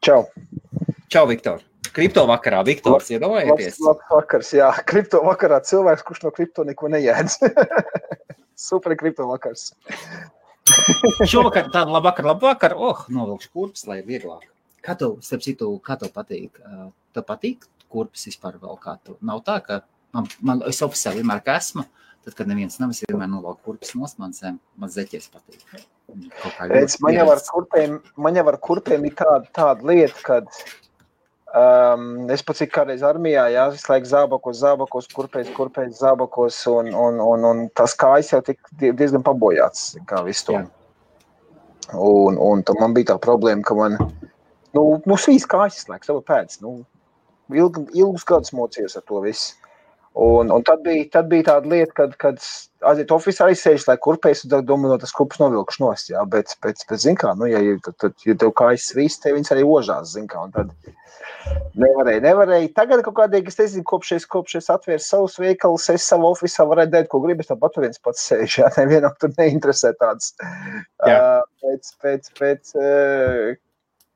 Čau. Čau, Viktor. Kripto vakarā, Viktors, iedomājieties? Labs vakars, jā. Kripto vakarā cilvēks, kurš no kripto neko nejēdz. Super kripto vakars. Šovakar tāda labvakar. Oh, novilkšu kurpes, lai ir vieglāk. Kā tev, starp citu, kā tev patīk? Tev patīk kurpes vispār vēl kā tu? Nav tā, ka es oficiāli vienmēr, ka esmu, tad, kad neviens nav, es vienmēr novilku kurpes nosmansēm. Man zeķies patīk. Man jau ar kurpēm ir tāda lieta, kad... es pats kādreiz armijā, jā, visu laiku zābakos, kurpēs, un tas kājas jau tik diezgan pabojāts, kā visu to. Un tad man bija tā problēma, ka man, nu šīs kājas, laiks, savu pēdas, ilgus gadus mocies ar to visu. Un tad bija tāda lieta, kad aiziet ofisā aizsēžas, lai kurpēs, un domā, tas kurpes novilkuši nost, jā, bet zin kā, ja tev kājas svīst, te viņas arī ožās, zin kā, un tad nevarēja. Tagad kaut kādīgi, es nezinu, kopšies atvērs savus veikalus, es savu ofisā varētu dēt, ko gribas, tāpat viens pats sēž, jā, nevienam tur neinteresē tāds.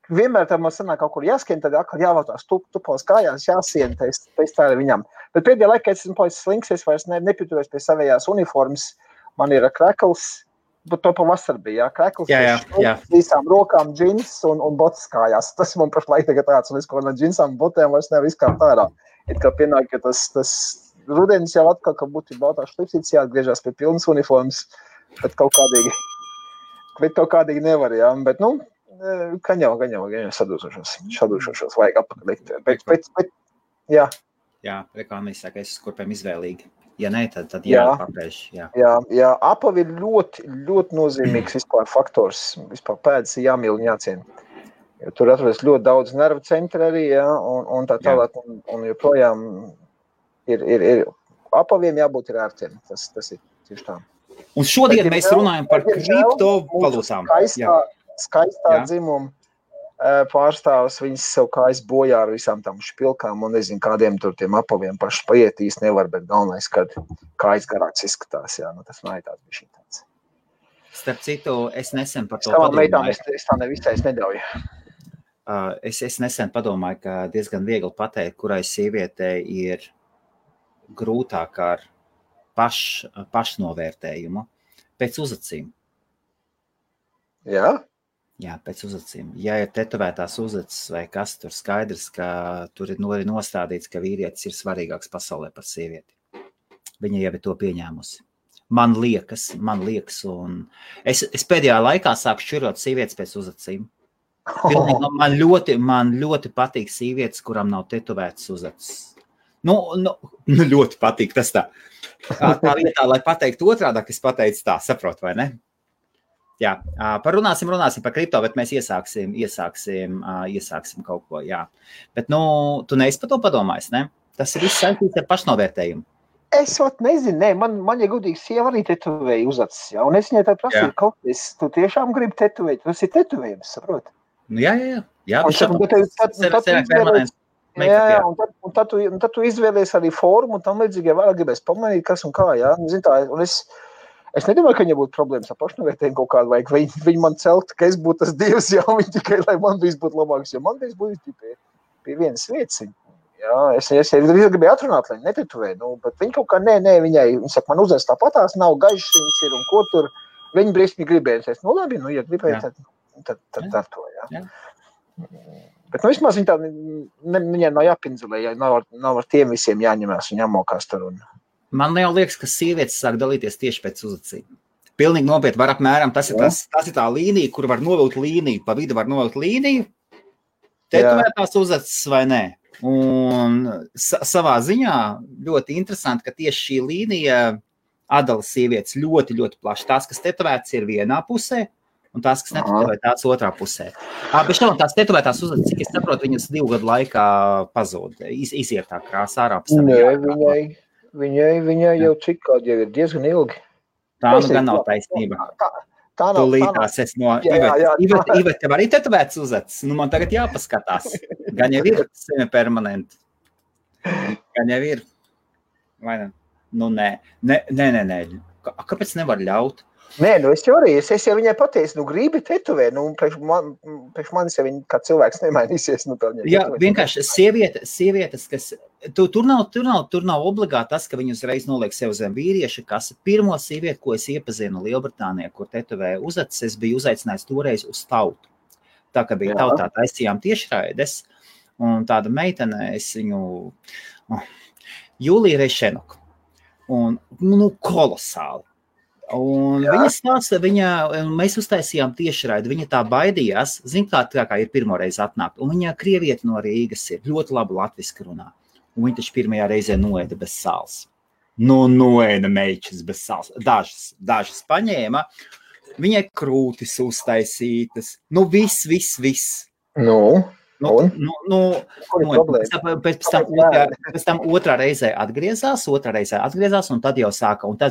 Vienmēr tam man sanāk kaut kur jāskien, tad atkal jāvārtās tupals kājās, jāsien, tā es tā arī viņam. Bet pēdējā laikā, kad es esmu palicis slinks, es vairs nepieturos pie savējās uniformas, man ir krekls, bet to pa vasar bija, jā, krekls, visām rokām džins un botas kājās. Tas man pašlaik tagad tāds, un es kaut no džinsām botēm vairs nevar izkārt ārā. It kā pienāk, ka tas rudenis jau atkal, ka būtu baltā šlipsīts, jāatgriežās pie pilnas uniformas, bet kaut kādīgi nevar, jā, bet nu, Kaņau, sadūšošos, vajag apaklikt. Bet, jā. Jā, kā mēs saka, es kurpēm izvēlīgi. Ja nē, tad jāpārpēž. Jā, apavi ir ļoti, ļoti nozīmīgs vispār faktors. Vispār pēdas ir jāmīl un jācien. Tur atrodas ļoti daudz nervu centri arī, jā, un tā tālāk. Un joprojām ir apaviem jābūt ir ērtiem. Tas ir tieši tā. Un šodien mēs runājam par kriptovalūtām. Skaistā dzimuma pārstāvs, viņas sev kājas bojā ar visām tām špilkām, un nezinu, kādiem tur tiem apaviem paši paiet īsti nevar, bet galvenais, kad kājas garāks izskatās, jā, tas nav tāds bišķi tāds. Starp citu, es nesen par to padomāju. Es tā nevisai, es nedauju. Es nesen padomāju, ka diezgan viegli pateikt, kurai sievietei ir grūtāk ar pašnovērtējumu pēc uzacīm. Jā? Jā, pēc uzacīm. Ja ir tetovētās uzacis vai kas, tur skaidrs, ka tur ir nostādīts, ka vīrietis ir svarīgāks pasaulē par sievieti. Viņa jau ir to pieņēmusi. Man liekas, un es pēdējā laikā sāku šķirot sievietes pēc uzacīm. Man ļoti patīk sievietes, kuram nav tetovētas uzacis. Nu, ļoti patīk, tas tā. Tā vietā, lai pateiktu otrādāk, es pateicu tā, saprot, vai ne? Jā, parunāsim par kripto, bet mēs iesāksim kaut ko, jā. Bet, tu neesi par to padomājis, ne? Tas ir viss saistīts ar pašnovērtējumu. Es vēl nezinu, man ja gudīgi sieva arī tetovēja uzacis, jā, un es viņai tā prasīju, kaut kas, tu tiešām gribi tetovēt, tas ir tetovējums, saprot? Nu, jā. Un tad tu izvēlies arī formu, un tam līdzīgi, ja vēl gribēs pamanīt, kas un kā, jā, zin tā, un Es nedomāju, ka viņai būtu problēmas ar pašnovērtējumu kaut kādu, vai viņi man celt, ka es būtu tas divs, jā, viņi tikai, lai man viss būtu labāks, jo man viss būtu pie vienas vietas. Jā, es gribēju atrunāt, lai netetuvē, bet viņi kaut kā, nē, viņai, viņi saka, man uzēst tāpatās, nav gaišs, viņas ir un ko tur, viņi briesmi gribēja, labi, ja gribēja, tad ar to, jā. Jā. Bet vismaz viņi tā, viņai nav jāpinzelē, nav ar tiem visiem jāņemās un jāmokās tur un Man jau liekas, ka sievietes sāk dalīties tieši pēc uzacīm. Pilnīgi nopietni var apmēram, tas ir tā līnija, kur var novilkt līniju, pa vidu var novilkt līniju, tetovērtās uzacis vai nē. Un savā ziņā ļoti interesanti, ka tieši šī līnija atdala sievietes ļoti, ļoti plaši. Tās, kas tetovētas, ir vienā pusē, un tās, kas netetovētās otrā pusē. Bet šeit tās tetovētās uzacis, cik es saprotu, viņas 2 gadu laikā pazūd, iziet tā krāsā ārā. Viņai jau cik kādi jau ir diezgan ilgi. Tā nu gan nav taisnība. Tā nav. Tūlītās es no Ivet, tev arī tetovēts uzacis. Man tagad jāpaskatās. Gan jau ir permanenti. Gan jau ir. Vai ne? Nē. Kāpēc nevar ļaut? Nē, nu es jau viņai pateicu, nu gribi tetovē, nu priekš manis ja viņa kā cilvēks nemainīsies. Nu, jā, vienkārši sievietes, kas, tur nav obligāti tas, ka viņi uzreiz noliek sev zem vīrieša kasa. Pirmo sievieti, ko es iepazinu Lielbritānijā, kur tetovē uzacis, es biju uzaicinājis toreiz uz tautu. Tā kā bija tautā taisījām tiešraides, un tāda meitene, es viņu, Jūlija Rešenuka, un, nu, kolosāli. Un viņa stāsta, mēs uztaisījām tiešraidi, viņa tā baidījās, zin kā ir pirmoreiz atnākt, un viņa krievieti no Rīgas ir, ļoti labi latviski runā, un viņa taču pirmajā reizē noēda bez sāls. Nu, noēda meičas bez sāls, dažas paņēma, viņai krūtis uztaisītas, nu, viss. Pēc tam otrā reizē atgriezās, un tad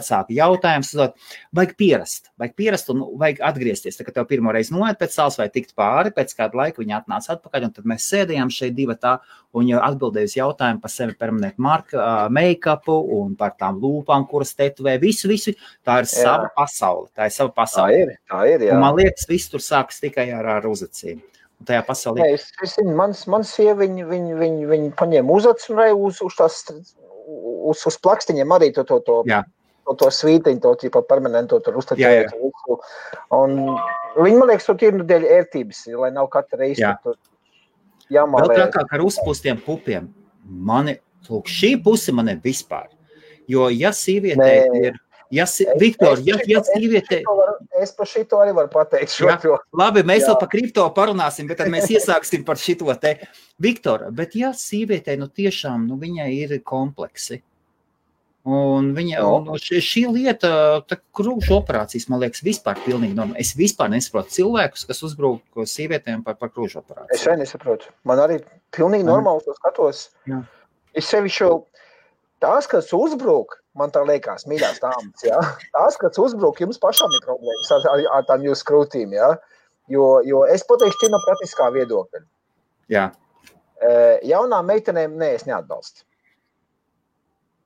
sāka jautājums, vajag pierast, un vajag atgriezties, tā kā tev pirmo reizi noiet pēc sāls vai tikt pāri, pēc kādu laiku viņa atnāca atpakaļ, un tad mēs sēdējām šeit divatā, un jau atbildējusi jautājumu par sevi permanentu make-upu, un par tām lūpām, kuras tetovē, visu, tā ir sava pasaule. Tā ir, jā. Un man liekas, viss tur sākas tikai ar uzacību. Tajā pasaulī. Nē, es zinu, man sievi, viņi paņēma uzacis un uz plakstiņiem arī to svītiņu, to tīpā permanento tur uztačēju. Un viņi, man liekas, to ir nu dēļ ērtības, lai nav katra reizi tur jāmālē. Vēl trakāk ar uzpūstiem pupiem. Šī puse man ir vispār. Jo, ja sievietē ir... Viktor, ja sievietē... Es par šito arī varu pateikt. Labi, mēs vēl par kripto parunāsim, bet tad mēs iesāksim par šito te. Viktor, bet ja sievietē, tiešām, viņai ir kompleksi. Un šī lieta, krūšu operācijas, man liekas, vispār pilnīgi normāli. Es vispār nesaprotu cilvēkus, kas uzbrūk sievietēm par krūšu operāciju. Es vien nesaprotu. Man arī pilnīgi normāli to skatos. Jā. Es sevi šo... Tās, kas uzbrūk, man tā liekas, mīļās dāmas, jā. Tās, kas uzbrūk, jums pašām ir problēmas ar tām jūsu krūtīm, jā. Jo es pateikšu no praktiskā viedokļa. Jā. Jaunām meitenēm, es neatbalstu.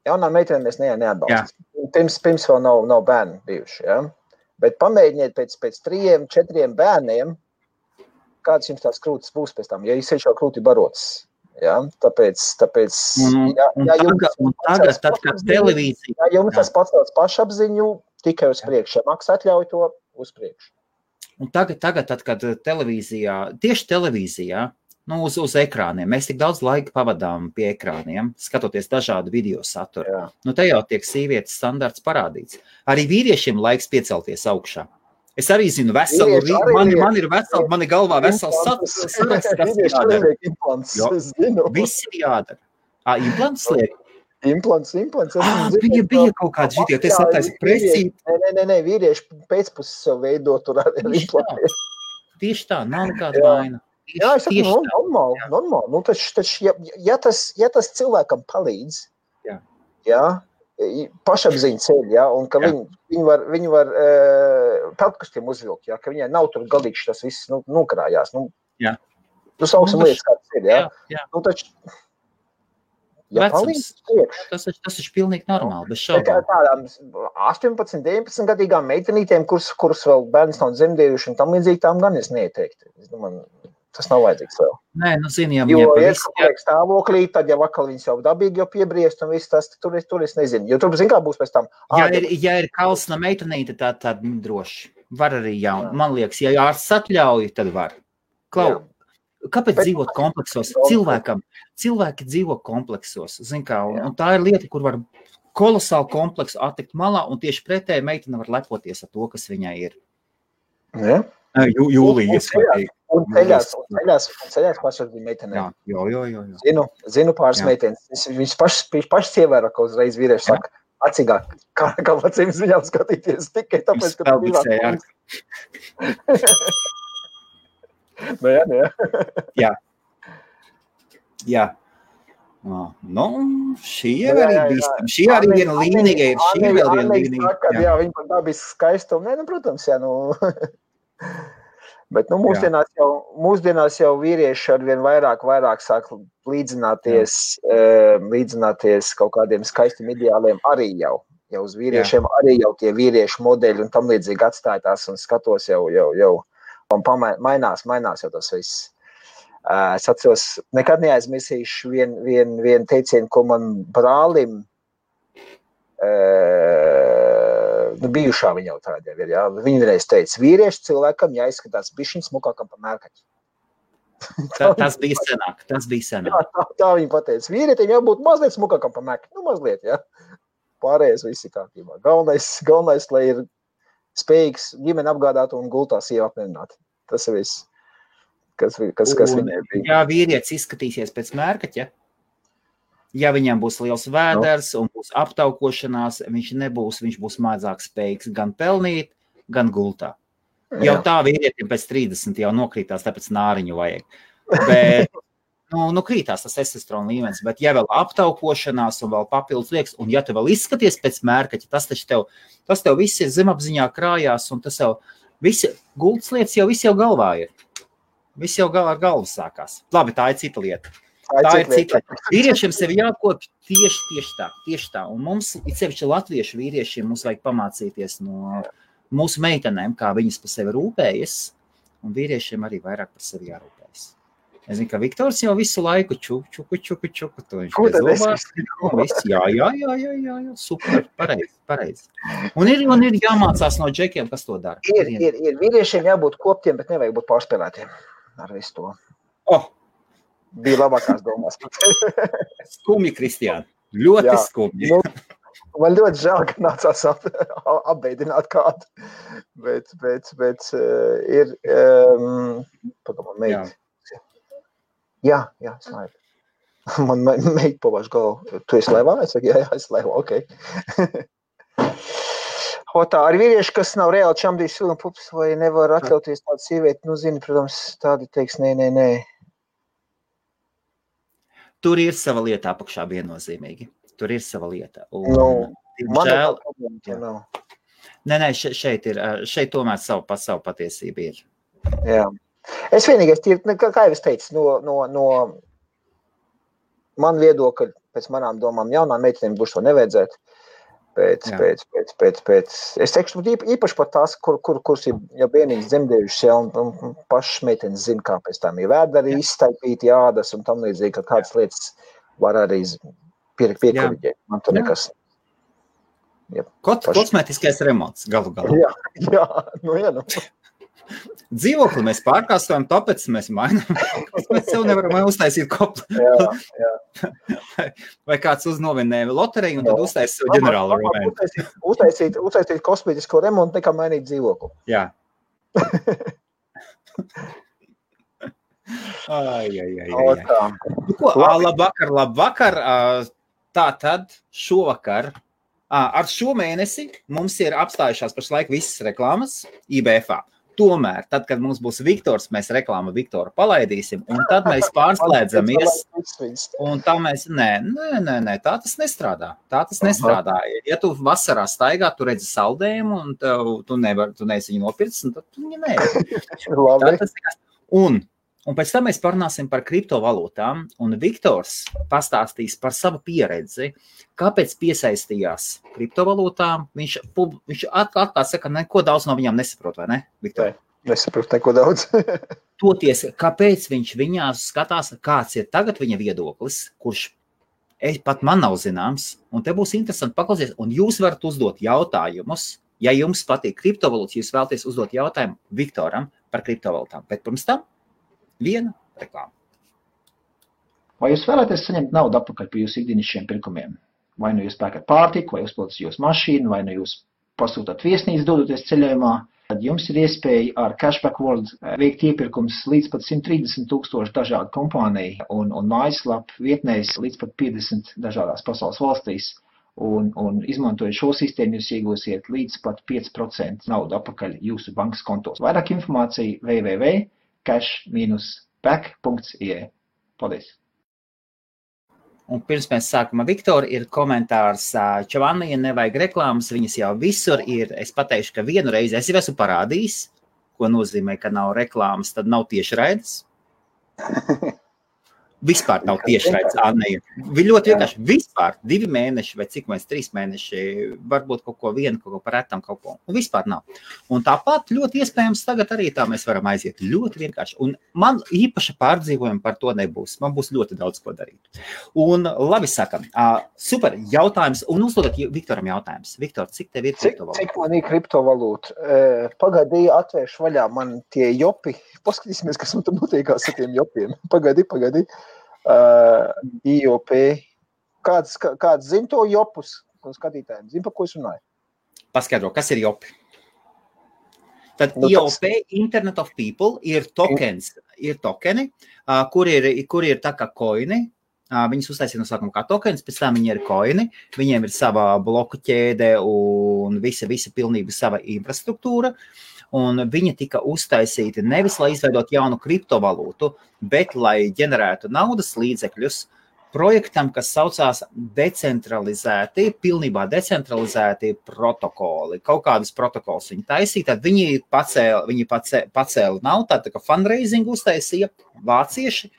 Jaunām meitenēm es neatbalstu. Pirms vēl nav bērni bijuši, jā. Bet pamēģiniet pēc 3-4 bērniem, kādas jums tās krūtas būs pēc tam, ja jūs sevi šo krūti barotas. Ja, tāpēc tagad televīzija. Ja jums tas pats pašapziņu, tikai uz priekšu, maks atļauj to uz priekšu. Un tagad kad televīzijā, uz ekrāniem, mēs tik daudz laika pavadām pie ekrāniem, skatoties dažādu video saturu. Jā. Te jau tiek sievietes standarts parādīts. Arī vīriešiem laiks piecelties augšā. Es arī zinu veselu rīku, man ir galvā vesels saraksts, kas jādara. Visi ir jādara. Implants liek? Implants. Bija kaut kāds žitiet, es attaisi presīt. Nē, vīrieši pēcpuses sev veido tur arī implants. Tieši tā, nav kāda vaina. Jā, es saku, normāli. Nu, tas cilvēkam palīdz, jā. Pašapziņa ceļ, ja, un ka viņi var peltkustiem uzvilkt, ja, ka viņai nav tur galīgi tas viss nokrājās. Jā. Tu sauksim lietas, kāds ir, ja. Jā. Taču... Ja palīdz priekš. Tas ir pilnīgi normāli, bez šaubām. Tādām 18, 19 gadīgām meitenītēm, kuras vēl bērns nav dzemdējuši, un tam līdzīgi tām gan es neieteiktu. Es domāju, tas nav vajadzīgs vēl. Nē, zinām, jo ir stāvoklī, tad jau vakal viņas jau dabīgi jau piebriest, un viss tas, tur es nezinu. Jo tur, kā būs pēc tam. Ja ir kalsna meitenīte, tad droši. Var arī jauna. Man liekas, ja ārsts atļauj, tad var. Kāpēc dzīvot kompleksos? Cilvēki dzīvo kompleksos. Un tā ir lieta, kur var kolosāli kompleksu attikt malā, un tieši pretēji meitene var lepoties ar to, kas viņai ir. Jā. Jūlija iespējīgi. Un ceļās pašas meitenēm. Jā. Zinu pāris meitenes. Viņš pašs ievēra, ka uzreiz vīrieši saka, acīgāk, kā acīms viņām skatīties, tikai tāpēc, ka brīvāk. Jā. Šī ir arī bīstama. Šī arī viena līnija ir. Šī vēl viena līnija. Jā, viņa pat dabiski skaista. Protams, Bet mūsdienās jau vīrieši arvien vairāk sāk līdzināties kaut kādiem skaistiem ideāliem arī jau. jau uz vīriešiem, jā. Arī jau tie vīriešu modeļi un tam līdzīgi atstājās un skatos jau un mainās jau tas viss. Es atceros, nekad neaizmirsīšu vien teicienu, ko man brālim, bijušā viņa jau tādā ir, jā, viņa reiz teica, vīriešu cilvēkam jāizskatās bišķiņ smukākam par mērkaķi. Tas bija senāk. Jā, tā viņa pateica, vīrietiem jābūt mazliet smukākam par mērkaķi, mazliet, jā. Pārējais visi kārtībā. Galvenais, lai ir spējīgs ģimeni apgādāt un gultā sievu apmierināt. Tas ir viss, kas viņai bija. Jā, vīrietis izskatīsies pēc mērkaķa. Ja viņam būs liels vēders un būs aptaukošanās, viņš būs mazāk spējīgs gan pelnīt, gan gultā. Jau tā vīrietiem pēc 30 jau nokrītās, tāpēc nāriņu vajag. Bet... Nu krītās tas testosterona līmenis, bet ja vēl aptaukošanās un vēl papildus liekas, un ja tu vēl izskaties pēc mērkaķa, tas tev viss ir zemapziņā krājās, un tas jau visi gultas lietas jau viss jau galvā ir. Viss jau ar galvu sākās. Labi, tā ir cita lieta. Tā ir cita lieta. Vīriešiem sevi jākopj tieši tā. Un mums, sevišķi latviešu vīriešiem, mums vajag pamācīties no mūsu meitenēm, kā viņas par sevi rūpējas, un vīriešiem arī vairāk par sevi jārūpējas. Es zinu, ka Viktors jau visu laiku čuku, to viņš domās. Jā, super, pareizi. Un ir jāmācās no džekiem, kas to dara. Ir vīriešiem jābūt koptiem, bet nevajag būt pārspēlētiem ar visu to. Bija labākās domās. Skumji, Kristiāna, ļoti skumji. Man ļoti žēl, ka nācās apbeidināt kādu, bet ir, padomā, meiti. Jā, es laivu. Man meita pavāž galvu. Tu esi laivā? Es saku, jā, es laivu, okei. Tā, arī vīrieši, kas nav reāli čamdījis un pups vai nevar atļauties tādu sievieti, zini, protams, tādi teiks, nē. Tur ir sava lieta apakšā viennozīmīgi. Un, man žēl... nav. Nē, šeit tomēr savu patiesību ir. Jā. Es vienīgais, kā jau es teicu, no man viedokļa, pēc manām domām, jaunām meitenēm būs to nevajadzēt, pēc. Es teikšu, īpaši par tās, kuras ir jau vienīgs dzemdējušas, ja, un pašas meitenes zina, kā pēc tam ir vēdari, izstaipīti ādas un tam līdzīgi, ka kādas lietas var arī piekoriģēt. Man to nekas. Kosmētiskais remonts, galu. Jā. Dzīvokli mēs pārkāstojam, tāpēc mēs mainām. Mēs sev nevaram uztaisīt kopli. Jā. Vai kāds uznovinēja loteriju un tad uztais sev ģenerālu remontu. Uztaisīt kosmētisko remontu, nekā mainīt dzīvokli. Jā. Ai. Nu ko, labvakar. Tātad šovakar. Ar šo mēnesi mums ir apstājušās pašlaik visas reklāmas IBF-ā. Tomēr, tad, kad mums būs Viktors, mēs reklāmu Viktoru palaidīsim, un tad mēs pārslēdzamies, un tā mēs, nē, tā tas nestrādā. Ja tu vasarā staigā, tu redzi saldējumu, un tu neesi viņu nopircis, un tad tu viņu nē. Un pēc tam mēs parunāsim par kriptovalūtām, un Viktors pastāstīs par savu pieredzi, kāpēc piesaistījās kriptovalūtām. Viņš atklāt saka, neko daudz no viņām nesaprot, vai ne, Viktor? Nesaprot neko daudz. Toties, kāpēc viņš viņās skatās, kāds ir tagad viņa viedoklis, kurš pat man nav zināms, un te būs interesanti paklausies, un jūs varat uzdot jautājumus. Ja jums patīk kriptovalūtas, jūs vēlaties uzdot jautājumu Viktoram par kriptovalūtām, bet pirms tam viena reklāma. Vai jūs vēlaties saņemt naudu atpakaļ par jūsu ikdienišķiem pirkumiem? Vai nu jūs pērkat pārtiku, vai uzpildāt jūsu mašīnu, vai nu jūs pasūtāt viesnīcu dodoties ceļojumā, tad jums ir iespēja ar Cashback World veikt iepirkums līdz pat 130,000 dažādu kompāniju un mājaslapu vietnēs līdz pat 50 dažādās pasaules valstīs. Un izmantojot šo sistēmu, jūs iegūsiet līdz pat 5% naudu atpakaļ jūsu bankas kontos. Vairāk informācija www.cash-back.ie. Paldies! Un pirms mēs sākam ar Viktoru, ir komentārs Čavannija, nevajag reklāmas, viņas jau visur ir. Es pateikšu, ka vienu reizi es jau esmu parādījis, ko nozīmē, ka nav reklāmas, tad nav tiešraides. vispār nav tiešraides Annei. Viņi ļoti vienkārši vispār 2 mēneši vai cik mēs 3 mēneši, varbūt kaut ko vienu, kaut ko paretam, kaut ko. Un vispār nav. Un tāpat ļoti iespējams tagad arī tā mēs varam aiziet ļoti vienkārši. Un man īpaša pārdzīvojuma par to nebūs. Man būs ļoti daudz ko darīt. Un labi sakam, super jautājums. Un uzdodat Viktoram jautājums. Viktor, cik tev ir kriptovalūta? Cik man ir kriptovalūta? Pagaidīju atvēršu vaļā man tie jopi. Paskatīsimies, kas man tur notiekās ar tiem jopiem. Pagaidī. IOP. Kāds zin to jopus? Skatītājiem zin, par ko es runāju? Paskaidro, kas ir jopi? Tad IOP, Internet of People, ir tokens. Ir tokeni, kur ir tā kā koini. Viņus uztaisīja no sākuma kā tokens, pēc tam viņi ir koini, viņiem ir sava bloku ķēde un visa pilnība sava infrastruktūra, un viņi tika uztaisīti nevis, lai izveidot jaunu kriptovalūtu, bet lai ģenerētu naudas līdzekļus projektam, kas saucās pilnībā decentralizēti protokoli. Kaut kādus protokols viņi taisīja, tad viņi pacēla naudu, tā kā fundraising uztaisīja vācieši,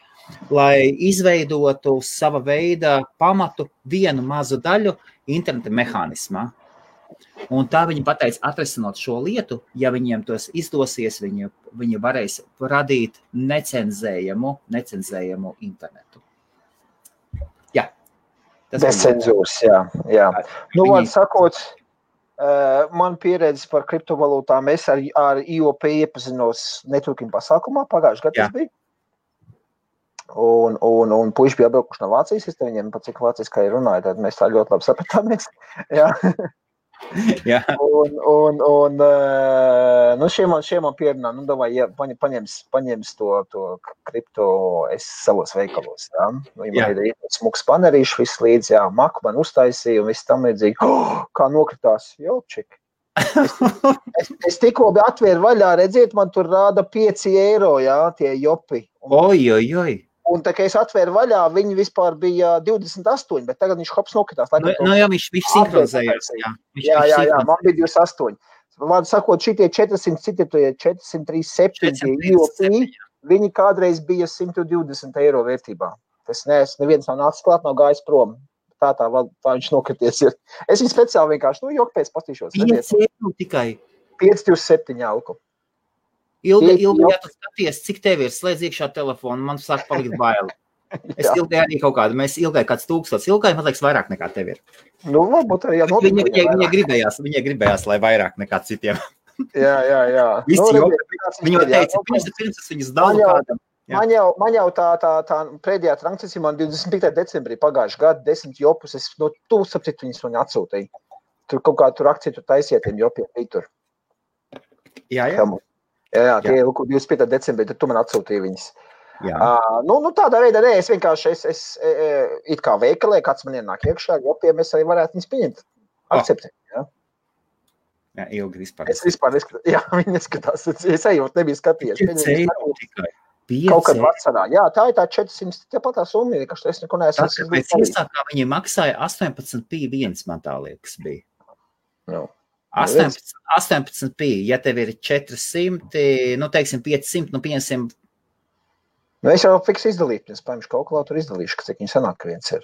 lai izveidotu sava veida pamatu vienu mazu daļu interneta mehānismā. Un tā viņi pateica, atrisinot šo lietu, ja viņiem tos izdosies, viņi varēs radīt necenzējumu internetu. Jā. Bez cenzūras, jā. Nu, vārdu sakot, man pieredze par kriptovalūtām, es ar IOP iepazinos networking pasākumā, pagājušajā gadā tas bija. Un puiši bija atbraukuši no Vācijas, es te viņiem pat cik vāciskai runāju, tad mēs tā ļoti labi sapratāmies. Jā. Jā. Un šie man pierunā, nu davai, ja paņems to kripto es savos veikalos, jā. Viņam ir smuks panerīšu, viss līdz, jā, maku man uztaisīja un viss tam līdzīgi, kā nokritās, jaučik. Es tikko atvēru vaļā, redziet, man tur rāda 5 € jā, tie jopi. Oj. Un tā, ka es atvēru vaļā, viņi vispār bija 28, bet tagad viņš hops nokritās. Jā, viņš sinhronizējās. Jā, man bija 28. Vārdu sakot, šitie 400, citie 437 jopi, viņi kādreiz bija 120 € vērtībā. Tas neviens nav nācis klāt, nav gājis prom. Tā viņš nokrities ir. Es viņu speciāli vienkārši, joku pēc pastīšos. 5 € tikai. 527 alku. Ilgi, ja tu skaties, cik tev ir slēdz iekšā telefonu, man sāk palikt baili. Es ilgai arī kaut kādu, mēs ilgai kāds 1000, ilgai, man liekas, vairāk nekā tev ir. Nu, varbūt arī. Viņa gribējās, lai vairāk nekā citiem. Jā. Viņa teica, pirms viņas dalu kādam. Man jau tā pēdējā transakcija man 25. decembrī pagājušajā gadā 10 jopus, es no tūlīt viņus man atsūtīju. Tur kaut kā tur akciju taisiet tiem jopiem Viktor. Jā, tie 25. decembrī, tad tu man atsūtīji viņus. Nu tādā veidā, es vienkārši, es it kā veikalē, kāds man ienāk iekšā, jopiem es arī varētu viņus pieņemt, akceptēt, jā. Jā, ilgi vispār. Es vispār neskatās, viņi neskatās, es ejot nebija skatījies. Kaut kad vasarā. Jā, tā ir tā 400, tāpat tā summa, ka es neko neesmu. Tātad pēc iesākā viņi maksāja 18,1, man tā liekas bija. No. 18,1, ja tev ir 400, nu teiksim 500, nu 500. Nu es jau fiks izdalītu, es paņemšu kalkulātoru izdalīšu, cik viņi sanāk, ka viens ir.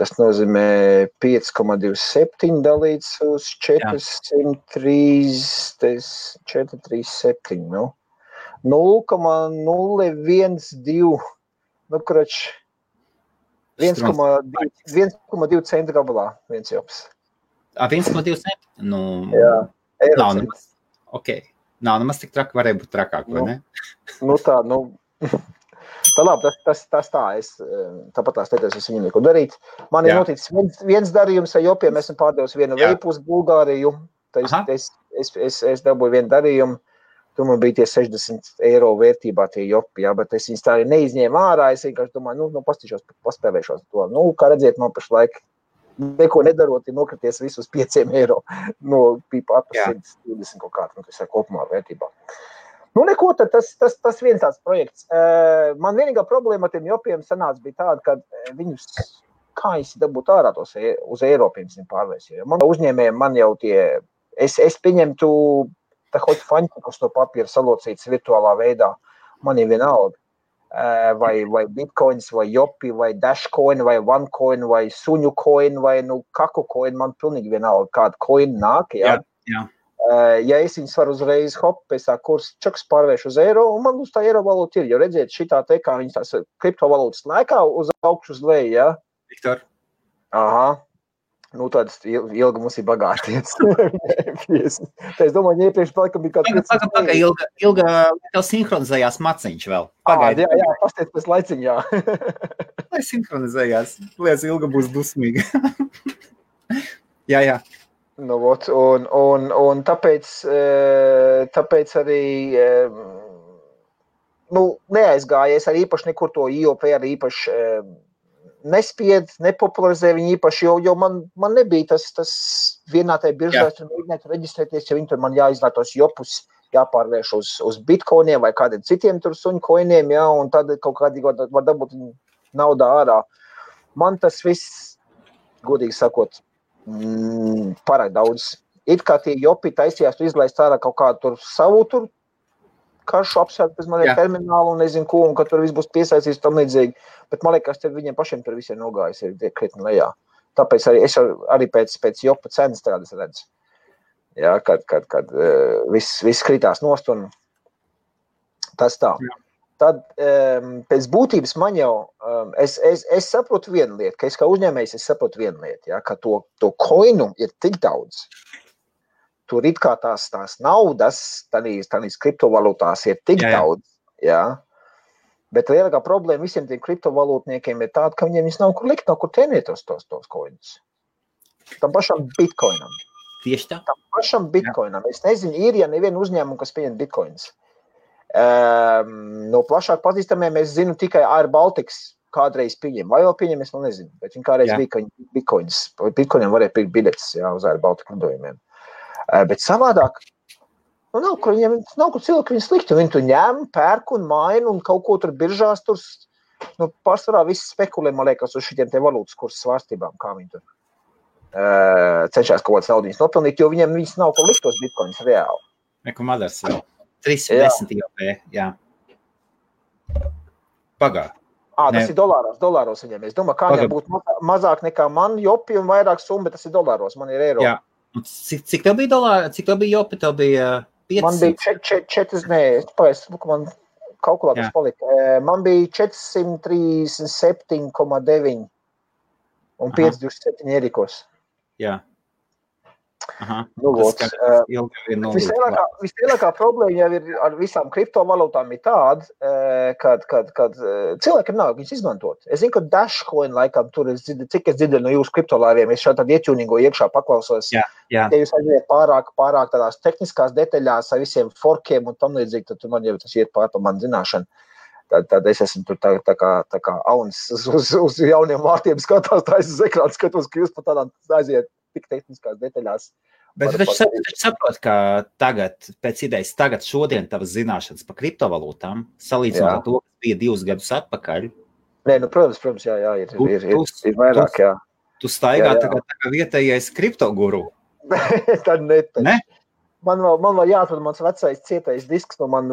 Tas nozīmē 5,27 dalīts uz 437, nu. 0,012, nu, kurš 1,2 centi gabalā, viens jops. 1,2 centi? Nu, jā, eiro centi. Okei, nav nemaz tik traki, varēja būt trakāk, vai ne? Tā labi, tas tā, es tāpat tās teikties, es viņam neko darīt. Man ir noticis viens darījums ar jopiem, esmu pārdevis vienu leipu uz Bulgāriju, tad es dabūju vienu darījumu. Tu man bija tie 60 € vērtībā tie jopi, jā, bet es viņus tā arī neizņēmu ārā, es vienkārši domāju, nu pastīšos, paspēvēšos to. Nu, kā redziet, man pašlaik neko nedarot, ir nokrities visus 5 € no pīpa atpasītas 20 kaut kādā, nu, tas ir kopumā vērtībā. Nu, neko, tad tas viens tāds projekts. Man vienīgā problēma ar tiem jopiem sanāca bija tāda, ka viņus kā es dabūt ārā tos uz Eiropiem pārvērsīju. Man uzņēmējiem man jau tie, es pieņemtu tā hoci faņķi, kas no papīra salocītas virtuālā veidā, man ir vienalga. vai Bitcoins, vai Jopi, vai Dashcoin, vai OneCoin, vai Suņu coin, vai nu Kaku coin, man pilnīgi vienalga, kāda coin nāk, jā. Jā. Ja es viņus varu uzreiz, hop, pēc tā kursa čaks pārvērš uz eiro, un man uz tā eiro valūta ir, jo redziet, šitā te, kā viņas tās kriptovalūtas laikā uz augšu uz leju, jā? Viktor. Aha. Nu, tad Ilga mums ir bagāties. Es domāju, iepriekš palika bija kāds... Pagad, Ilga tev sinhronizējās maciņš vēl. Pagaid. Jā, pastiet pēc laiciņā. Lai sinhronizējās. Liec, Ilga būs dusmīga. Jā. Nu, vot, un tāpēc arī... Nu, neaizgājies ar īpaši nekur to IOP, ar īpaši... nespied, nepopularizē viņu īpaši, jo man nebija tas vienā tajā biržās, tur mēģināt reģistrēties, jo viņi tur man jāizlēt tos jopus, jāpārvērš uz bitcoiniem vai kādiem citiem tur suņkoiniem, jā, un tad kaut kādīgi var dabūt naudā ārā. Man tas viss, godīgi sakot, pārāk daudz. It kā tie jopi taisījās, tu izlaist ārā kaut kādu tur savu tur karšu apsvērt pēc maniem terminālu un nezinu ko, un ka tur viss būs piesaistīts tam līdzīgi. Bet man liekas, te viņiem pašiem tur visiem nogājas ir krietni lejā. Tāpēc arī, es arī pēc jopa cenas tādas redzu. Jā, kad viss kritās nost un tas tā. Jā. Tad pēc būtības man jau, es saprotu vienu lietu, ka es kā uzņēmējs, es saprotu vienu lietu, jā, ka to koinu ir tik daudz. Tur it kā tās naudas, tādīs kriptovalūtās ir tik daudz, jā. Bet lielākā problēma visiem tiem kriptovalūtniekiem ir tāda, ka viņiem nav kur likt, nav kur tēniet uz tos koinus. Tam pašam bitcoinam. Tieši tā? Tam pašam bitcoinam. Jā. Es nezinu, ir ja nevienu uzņēmumu, kas pieņem bitcoins. No plašāk pazīstamiem es zinu tikai ArBaltic kādreiz pieņem. Vai vēl pieņem, es vēl nezinu. Bet viņi kādreiz bija, ka viņi bitcoins. Bitcoiniem varēja pirkt biļetes uz ArBaltic lidojumiem. Bet savādāk, nav kur cilvēki viņu slikti, viņi tu ņem, pērku un mainu un kaut ko tur biržās, tur pārsvarā viss spekulē, man liekas, uz šitiem te valūtas kursu svārstībām, kā viņi tur cenšās kaut kāds naudiņas nopilnīt, jo viņiem viņas nav kur likt tos bitcoins reāli. Neko Madars vēl, 310 IOP, jā. Pagā. Tas ir dolāros viņiem, es domāju, kā viņam būtu mazāk nekā man, jopi un vairāk summa, bet tas ir dolāros, man ir eiro. Jā. Cik tev bija dolāri? Cik tev bija jopi? Tev bija 5? Man bija 4, man kalkulātors palika. Man bija 437,9 un 527 ierikos. Jā. Aha. Nu, vislielākā problēma jau ir ar visām kriptovalūtām ir tāda, kad cilvēki nāk viņus izmantot. Es zinu, ka Dashcoin laikam tur, cik es dzirdu no jūsu kriptolāriem, es šādi ietjūningo iekšā paklausos, ja jūs aiziet pārāk tādās tehniskās detaļās ar visiem forkiem un tam līdzīgi, tad man jau tas iet pār pa man zināšanu. Tad es esmu tur tā kā auns uz jauniem vārtiem skatās, tā es uz ekrānu skatos, ka jūs pa tādām aiziet tik tehniskās detaļās. Bet tu saprot, ka tagad, pēc idejas, šodien tavas zināšanas par kriptovalūtām, salīdzinot ar to, kas bija 2 gadus atpakaļ. Nē, protams, jā, ir vairāk, jā. Tu staigā tagad vietējais kriptoguru. Tad ne. Man vēl jāatrod mans vecais cietais disks, no man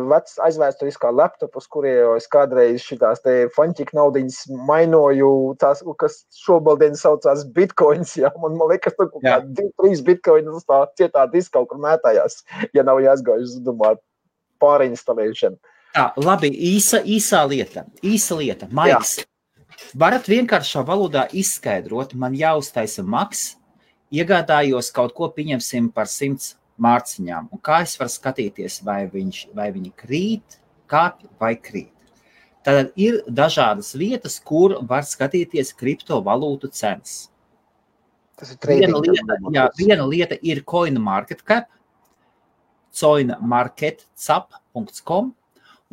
aizvēsturiskā laptopus, kurie es kādreiz šitās te fanķika naudiņas mainoju, tās, kas šobaldien saucās bitcoins, jā, man liekas, tur kaut kā 2-3 bitcoinas uz tā cietā diska kaut kur mētājās, ja nav jāizgājuši, domāju, pārinstalēšana. Tā, labi, īsa lieta, Maiks, varat vienkāršā valodā izskaidrot, man jāuztaisa maks, iegādājos kaut ko, pieņemsim par 100 mārciņām. Un kā es varu skatīties, vai viņi krīt, kāpj vai krīt. Tad ir dažādas vietas, kur var skatīties kriptovalūtu cenas. Tas ir viena lieta ir CoinMarketCap, coinmarketcap.com,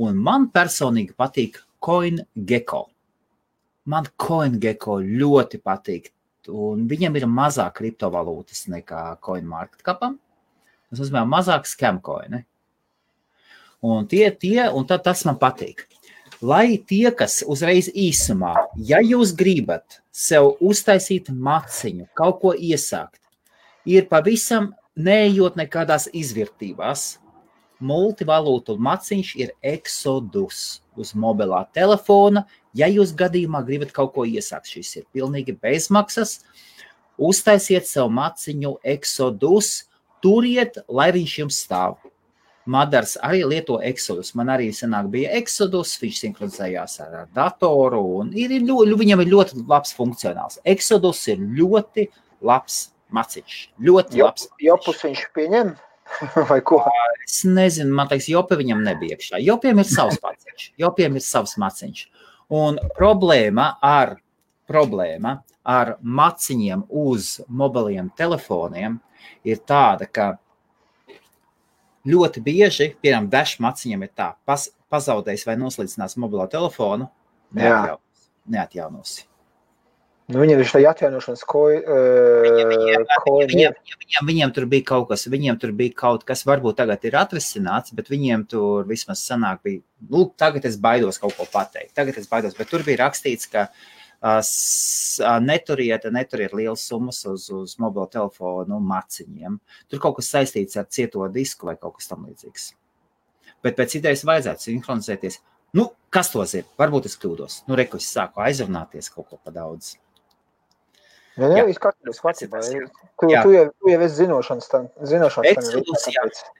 un man personīgi patīk CoinGecko. Man CoinGecko ļoti patīk, un viņam ir mazāk kriptovalūtas nekā CoinMarketCapam. Es uzmēju mazāk scamcoini. Un tad tas man patīk. Lai tie, kas uzreiz īsumā, ja jūs gribat sev uztaisīt maciņu, kaut ko iesākt, ir pavisam neejot nekādās izvirtībās. Multivalūtu maciņš ir Exodus. uz mobilā telefona. Ja jūs gadījumā gribat kaut ko iesākt, šis ir pilnīgi bezmaksas. Uztaisiet savu maciņu Exodus, turiet, lai viņš jums stāv. Madars arī lieto Exodus. Man arī senāk bija Exodus, viņš sinhronizējās ar datoru, un viņam ir ļoti labs funkcionāls. Exodus ir ļoti labs maciņš, ļoti labs. Jopus viņš pieņem? Vai ko? Es nezinu, man teiks, Jopi viņam nebija iekšā. Jopiem ir savs maciņš. Un problēma ar maciņiem uz mobiliem telefoniem ir tāda, ka ļoti bieži, piemēram, Dash maciņiem ir tā, pazaudējis vai noslīdzinās mobilo telefonu, neatjaunosi. Nu, viņam ir šī atjaunošanas viņiem tur bija kaut kas, varbūt tagad ir atrisināts, bet viņiem tur vismaz sanāk bija, lūk, tagad es baidos kaut ko pateikt, bet tur bija rakstīts, ka neturiet lielas summas uz mobilo telefonu maciņiem. Tur kaut kas saistīts ar cieto disku vai kaut kas tam līdzīgs. Bet pēc idejas vajadzētu sinhronizēties. Nu, kas to zina? Varbūt es kļūdos. Nu, reku, es sāku aizrunāties kaut ko pa daudz. Jā, izkārtības vārtībā. Tu jau esi zinošanas.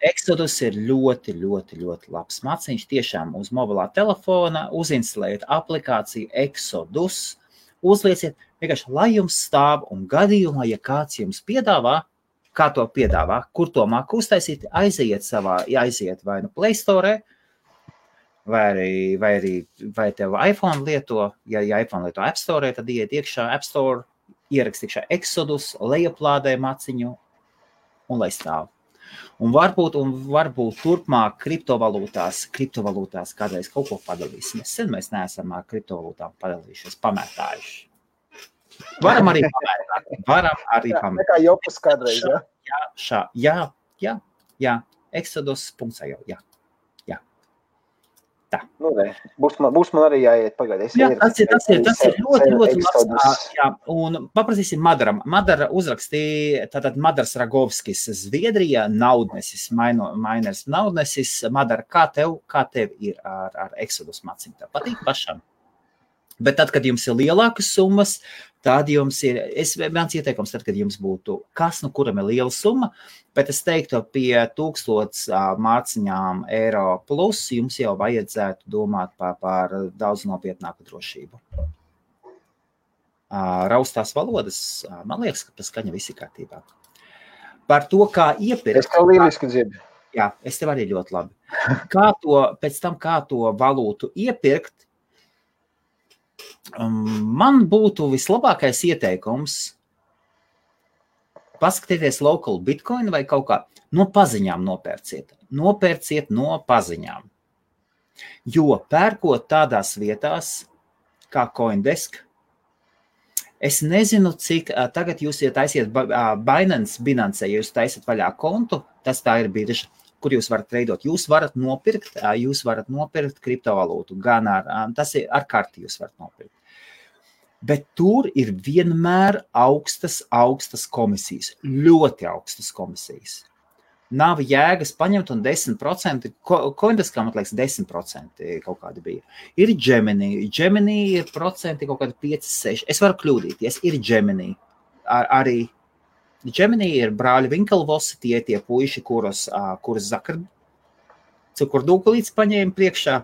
Exodus ir ļoti, ļoti, ļoti labs maciņš. Tiešām uz mobilā telefona uzinstalējiet aplikāciju Exodus, uzlieciet, vienkārši lai jums stāv un gadījumā, ja kāds jums piedāvā, kā to piedāvā, kur to māk uztaisīt, aiziet vai nu Play Store, vai tev iPhone lieto, ja iPhone lieto App Store, tad iet iekšā App Store, ierakstīkšā Exodus, lejaplādē maciņu un lai stāv. Un varbūt turpmāk kriptovalūtās kādreiz kaut ko padalīsim. Mēs neesam ar kriptovalūtām padalījušies, pamētājuši. Varam arī pamētāt. Nekā Jopus kādreiz, jā? Jā. Exodus.io. Tā. Nu, būs man arī jāiet pagaidīt. Jā, tas ir ļoti labs. Jā, un paprasīsim Madaram. Madara uzrakstīja, tātad Madars Ragovskis Zviedrijā, naudnesis. Madara, kā tev ir ar Exodus maciņu? Tā patīk pašam. Bet tad, kad jums ir lielākas summas, tad jums ir, mans ieteikums, tad, kad jums būtu kas, nu kuram ir liela summa, bet es teiktu, pie 1000 mārciņām eiro plus, jums jau vajadzētu domāt par daudz nopietnāku drošību. Raustās valodas, man liekas, ka paskaņa visi kārtībā. Par to, kā iepirkt. Es tev lieliski dzirdu. Jā, es tev arī ļoti labi. Pēc tam, kā to valūtu iepirkt, man būtu vislabākais ieteikums paskatīties local Bitcoin vai kaut kā no paziņām nopērciet. Nopērciet no paziņām. Jo pērkot tādās vietās kā CoinDesk, es nezinu, cik tagad jūs ietaisiet Binance, ja jūs taisiet vaļā kontu, tas tā ir birža, kur jūs varat treidot. Jūs varat nopirkt kriptovalūtu, gan ar karti jūs varat nopirkt. Bet tur ir vienmēr augstas komisijas, ļoti augstas komisijas. Nav jēgas paņemt un 10%, CoinDeskam, atliekas 10% kaut kādi bija. Ir Gemini ir procenti kaut kādi 5-6, es varu kļūdīties, ir Gemini arī. Gemini ir brāļi Winklevoss, tie puiši, kurus Cukurdūkulīts paņēma priekšā.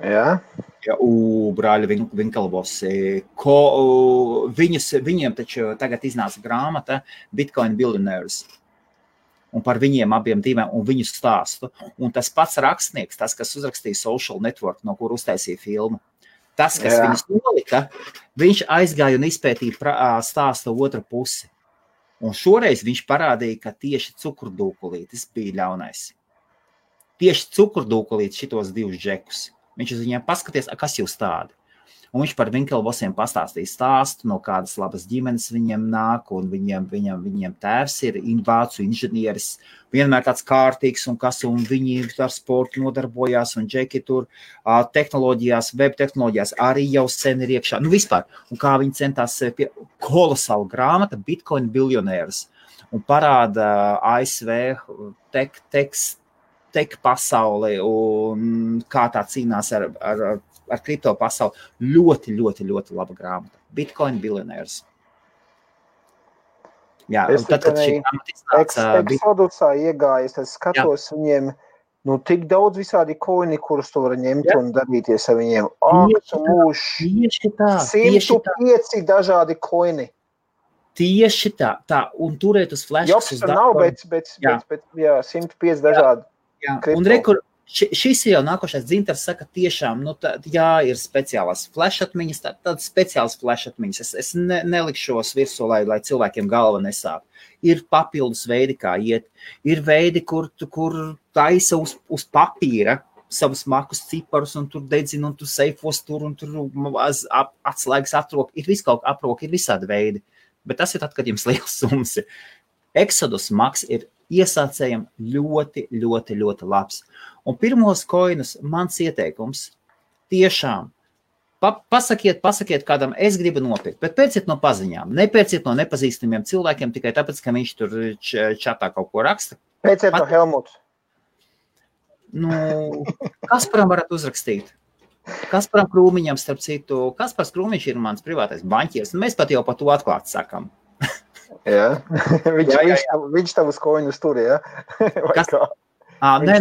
Jā. Ja, brāļi Winklevoss. Viņiem taču tagad iznāca grāmata Bitcoin Billionaires. Un par viņiem abiem diviem un viņu stāstu. Un tas pats rakstnieks, tas, kas uzrakstīja Social Network, no kur uztaisīja filmu. Tas, kas viņus nolika, viņš aizgāja un izpētīja stāstu otru pusi. Un šoreiz viņš parādīja, ka tieši Cukurdūkulītis bija ļaunais. Tieši Cukurdūkulītis šitos divus džekus. Viņš uz viņiem paskaties, kas jūs tādi? Un viņš par Winklevossiem pastāstīja stāstu, no kādas labas ģimenes viņiem nāk, un viņiem tēvs ir vācu inženieris, vienmēr tāds kārtīgs, un viņi ar sportu nodarbojās, un džeki tur tehnoloģijās, web tehnoloģijās arī jau sen ir iekšā. Nu vispār, un kā viņi centās sevi pie kolosāla grāmata Bitcoin Billionaires, un parāda ASV tech tech pasauli un kā tā cīnās ar kripto pasauli. Ļoti laba grāmata. Bitcoin Billionaires. Jā, es tad, kad šī grāmata iznāca... Exodusā iegājas, es skatos viņiem, tik daudz visādi koini, kurus tu var ņemt un darīties ar viņiem. Aktu mūši, 105 dažādi koini. Tieši tā, un turēt uz flashkas uz darbu. Jops, nav, bet 105 dažādi. Jā, un rekur, šis jau nākošais dzintars saka tiešām, ir speciālās flešatmiņas, tādas speciālas flešatmiņas. Es nelikšos virsū, lai cilvēkiem galva nesāp. Ir papildus veidi, kā iet. Ir veidi, kur taisa uz papīra savus makus ciparus, un tur dedzina, un tur seifos tur, un tur atslēgas atroka. Ir viskaut aproka, ir visādi veidi. Bet tas ir tad, kad jums liels sums ir. Exodus Max ir iesācējiem ļoti labs. Un pirmos koinus mans ieteikums tiešām pasakiet kādam, es gribu nopirkt, bet pērciet no paziņām, nepērciet no nepazīstamiem cilvēkiem tikai tāpēc, ka viņš tur čatā kaut ko raksta. Pērciet no Helmuts. Kasparam varat uzrakstīt. Kasparam Krūmiņam, starp citu, Kaspars Krūmiņš ir mans privātais banķieris, mēs pat jau par to atklāti sakām. Jā, viņš tavus koinus tur, jā? Nē,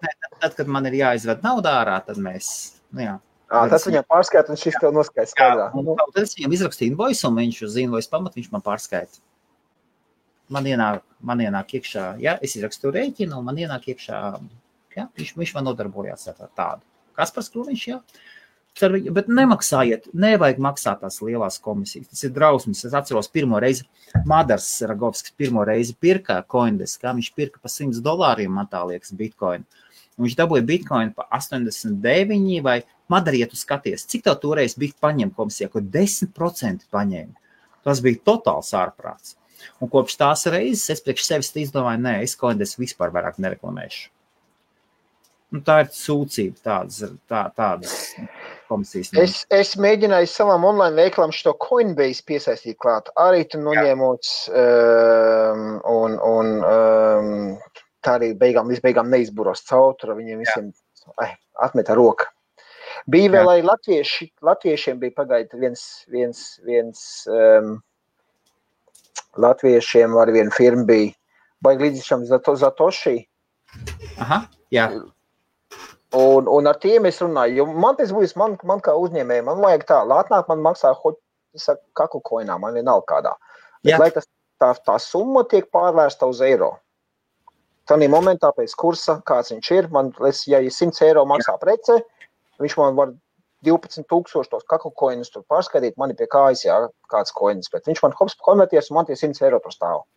tad, kad man ir jāizved naudā ārā, tad mēs, tad viņam pārskaita un šis tev noskaita skaidrā. Tad es viņam izrakstīju invoice, un viņš uz invoice pamat, viņš man pārskaita. Man ienāk iekšā, es izrakstu rēķinu, un man ienāk iekšā, viņš man nodarbojās ar tādu. Kaspars Krūmiņš, Bet nemaksājiet, nevajag maksāt tās lielās komisijas. Tas ir drausmas. Es atceros pirmo reizi, Madars Ragovskis pirmo reizi pirka Coinbase, viņš pirka pa $100, man tā liekas, Bitcoin. Un viņš dabūja Bitcoin pa 89 vai Madarietu skaties. Cik tev toreiz bija paņēma komisijā, ko 10% paņēma. Tas bija totāls ārprāts. Un kopš tās reizes es priekš sevis izdomāju, nē, es Coinbase vispār vairāk nereklamēšu. Tā ir sūcība tādas komisijas. Es mēģināju savam online veiklam šo Coinbase piesaistīt klāt. Arī tu noņēmots un tā arī beigām neizburos cautura. Viņiem visiem atmetā roka. Bija vēl arī latviešiem bija pagaida viens latviešiem arī viena firma bija. Baigi līdzišām Zatoši. Aha, jā. Un ar tiem es runāju, jo man tas būs, man kā uzņēmēji, man vajag tā, lai atnāk, man maksā kaku koinā, man vienalga kādā. Bet, lai tā summa tiek pārvērsta uz eiro. Tanī momentā pēc kursa, kāds viņš ir, ja 100 eiro maksā prece, viņš man var 12,000 tos kaku koinus tur pārskaitīt, mani pie kājas, kāds koinus, bet viņš man hops konverties un man tie 100 eiro tur stāv.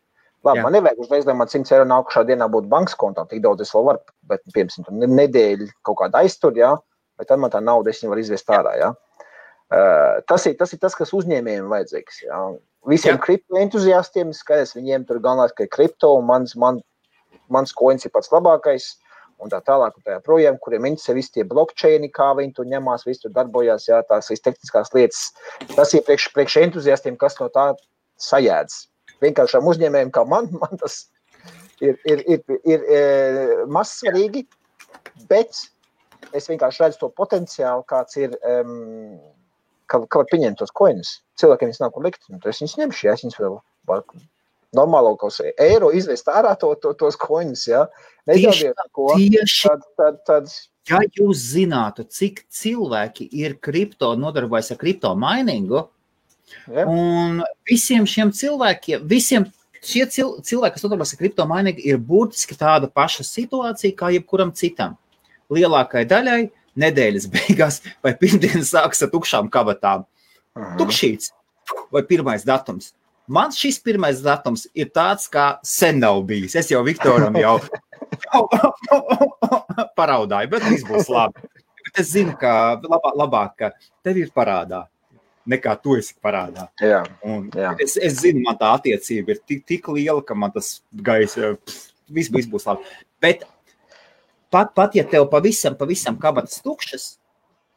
Labi, man nevajag uzreiz, lai man 100 eiro nākušā dienā būtu bankas kontā, tik daudz es vēl varu, bet, piemēram, nedēļu kaut kādu aiztur, bet tad man tā nauda, es viņu varu izvest ārā, Tas ir tas, kas uzņēmējiem vajadzīgs, Visiem kripto entuziastiem, skaidrs, viņiem tur galvenās, ka ir kripto, un mans koins ir pats labākais, un tā tālāk, un tajā projām, kuriem interesē visi tie blockchaini, kā viņi tur ņemās, visi tur darbojās, tās viss tehniskās lietas, tas ir priekš entuziastiem, kas no tā sajēdz. Vienkāršām uzņēmējiem kā man tas ir mazsvarīgi, bet es vienkārši redzu to potenciālu, kāds ir, kā var pieņemt tos koinus. Cilvēkiem viņas nav ko likt, es viņas ņemšu, es viņas vēl normālo kaut eiro izvest ārā tos koinus, Neizjaudiet ko. Tad, ja jūs zinātu, cik cilvēki ir nodarbojas ar kripto mainingu, un visiem šiem cilvēkiem, šie cilvēki, kas nodarbojas ar kripto mainīgi, ir būtiski tāda paša situācija kā jebkuram citam. Lielākai daļai nedēļas beigās vai pirmdienas sāks ar tukšām kabatām. Tukšīts vai pirmais datums. Man šis pirmais datums ir tāds, kā sen nav bijis. Es jau Viktoram jau paraudāju, bet viss būs labi. Bet es zinu, ka labāk, ka tev ir parādā. Nekā tu esi parādā. Jā. Es zinu, man tā attiecība ir tik liela, ka man tas gaisa, viss būs labi. Bet pat ja tev pavisam kabatas tukšas,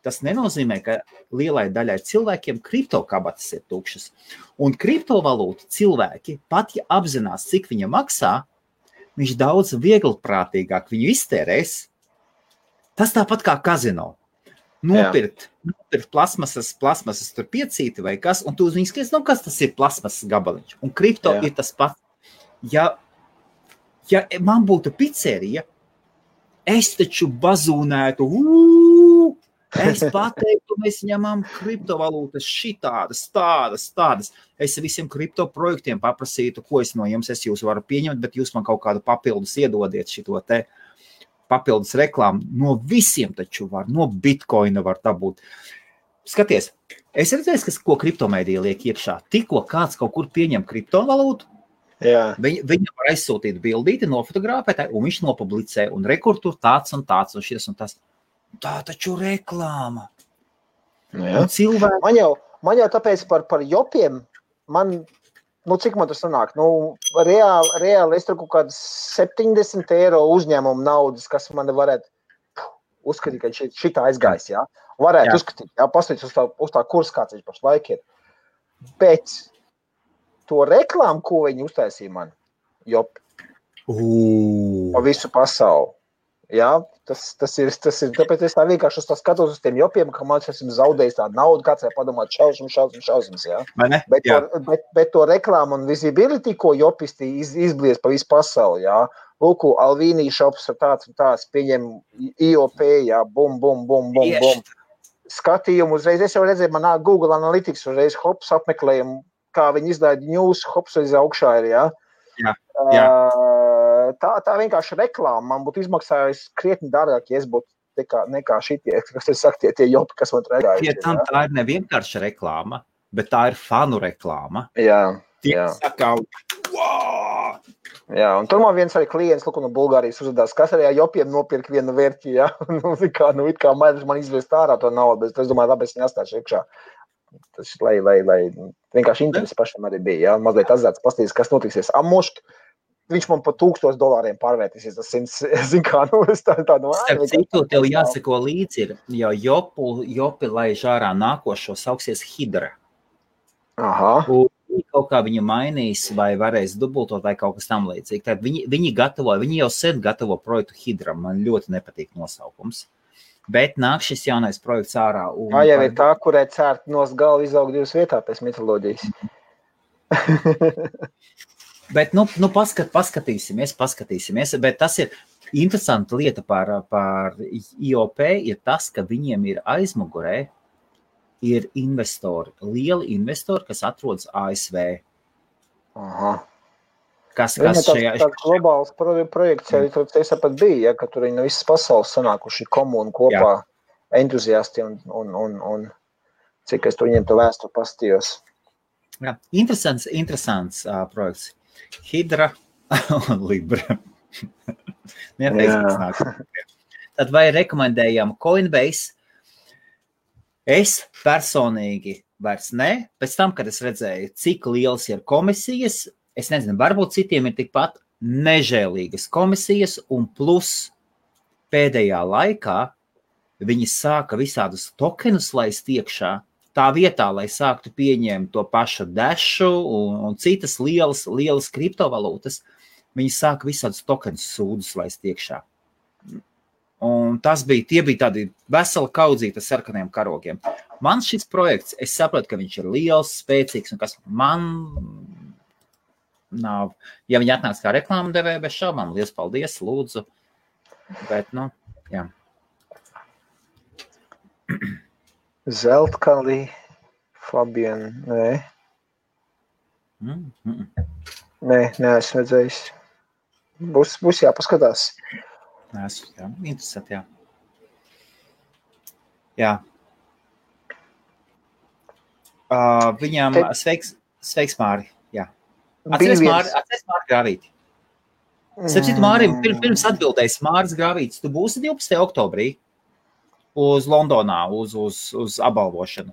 tas nenozīmē, ka lielai daļai cilvēkiem kripto kabatas ir tukšas. Un kriptovalūta cilvēki, pat ja apzinās, cik viņa maksā, viņš daudz vieglprātīgāk viņu iztērēs. Tas tāpat kā kazino. Nopirkt plasmasas tur piecīti vai kas, un tu uz viņu skaties, kas tas ir plasmasas gabaliņš. Un kripto ir tas pats. Ja man būtu pizzerija, es taču bazūnētu, es pateiktu, mēs ņemam kriptovalūtas tādas. Es visiem kriptoprojektiem paprasītu, ko es no jums, es jūs varu pieņemt, bet jūs man kaut kādu papildus iedodiet šito te papildus reklāmu. No visiem taču var, no Bitcoina var dabūt. Skaties, es redzēju, ko kriptomēdija liek iekšā. Tikko kāds kaut kur pieņem kriptovalūtu, viņa var aizsūtīt bildīti, nofotogrāfēt, un viņš nopublicē, un rekordu tāds, un šies, un tas. Tā taču reklāma. Cilvēki... Man jau tāpēc par jopiem, cik man tur sanāk, reāli es tur kaut kādu 70 eiro uzņēmumu naudas, kas man varētu uzskatīt, ka šitā aizgājis, jā? Varētu uzskatīt, jā, pastāvīt uz tā kursa, kāds viņš pašlaik ir. Bet to reklāmu, ko viņi uztaisīja man, jopi, pa visu pasauli. Jā, tas ir, tāpēc es tā vienkārši skatos uz tiem jopiem, ka man esmu zaudējis tādu naudu, kāds vai padomāt šausmas, jā. Bet to reklāmu un visibility, ko jopisti izblies pa visu pasauli, jā. Lūku, Alvīnī šops ir tāds un tās, pieņem IOP, jā, bum. Skatījumu uzreiz, es jau redzēju, manā Google Analytics uzreiz hops apmeklējumu, kā viņi izdaida news, hops uz augšā ir, jā. Jā. Tā vienkārši reklāma man būtu izmaksājis krietni dārgāk, ja es būtu nekā šitie, kas ir saktie, tie jopi, kas man redzēja. Tā ir nevienkārši reklāma, bet tā ir fanu reklāma. Jā. Saka, wow! Jā, un tur man viens arī klients, lūk, no Bulgārijas uzvedās, kas arī jopiem nopirka vienu vērķi, jā, it kā man izvest ārā to naudu, bet es domāju, labi, es viņu astāšu iekšā. Tas, lai vienkārši interesi pašam arī bija, jā, mazliet atzēts pastīdzi, kas notiksies amušk, viņš man pa $1,000 pārvērtīsies, tas es tādu... Starp citu, tev jāsako līdzi ir, jo jopi laiž ārā nākošo sauksies Hidra. Aha. Un kaut kā viņu mainīs vai varēs dubultot vai kaut kas tam līdzīgi. Tad viņi jau sen gatavo projektu Hidra, man ļoti nepatīk nosaukums. Bet nāk šis jaunais projekts ārā. Tā jau ir tā, kurai cērt nos galvu izaug divas vietā pēc mitoloģijas. Bet, paskatīsimies, bet tas ir interesanta lieta par IOP, ir tas, ka viņiem ir aizmugurē, ir investori, lieli investori, kas atrodas ASV. Aha. Kas tāds globāls projekts, ja tu sapat bija, ja, ka tur viņi no visas pasaules sanākuši komunu kopā entuziasti un cik es tur viņiem to vēstu pastījos. Jā, interesants projekts. Hidra un Libra. Tad vai rekomendējām Coinbase? Es personīgi vairs ne. Pēc tam, kad es redzēju, cik liels ir komisijas, es nezinu, varbūt citiem ir tikpat nežēlīgas komisijas, un plus pēdējā laikā viņi sāka visādus tokenus laist iekšā, tā vietā, lai sāktu pieņemt to pašu Dashu un citas lielas kriptovalūtas, viņi sāka visādus tokenus sūdus laist iekšā. Un tie bija tādi veseli kaudzīti sarkaniem karogiem. Man šis projekts, es saprotu, ka viņš ir liels, spēcīgs, un kas man nav. Ja viņi atnāks kā reklāma devēja bez šaubām, liels paldies, lūdzu. Bet, jā. Zeltkalī, Fabian, nē. Nē, es redzējis. Būs jāpaskatās. Jā, interesanti, jā. Jā. Viņam sveiks Māri, jā. Atceries Māri Grāvīti. Sapcīt Mārim, pirms atbildēs Māris Grāvītis, tu būsi 12. Oktobrī. Uz Londonā, uz apbalvošanu.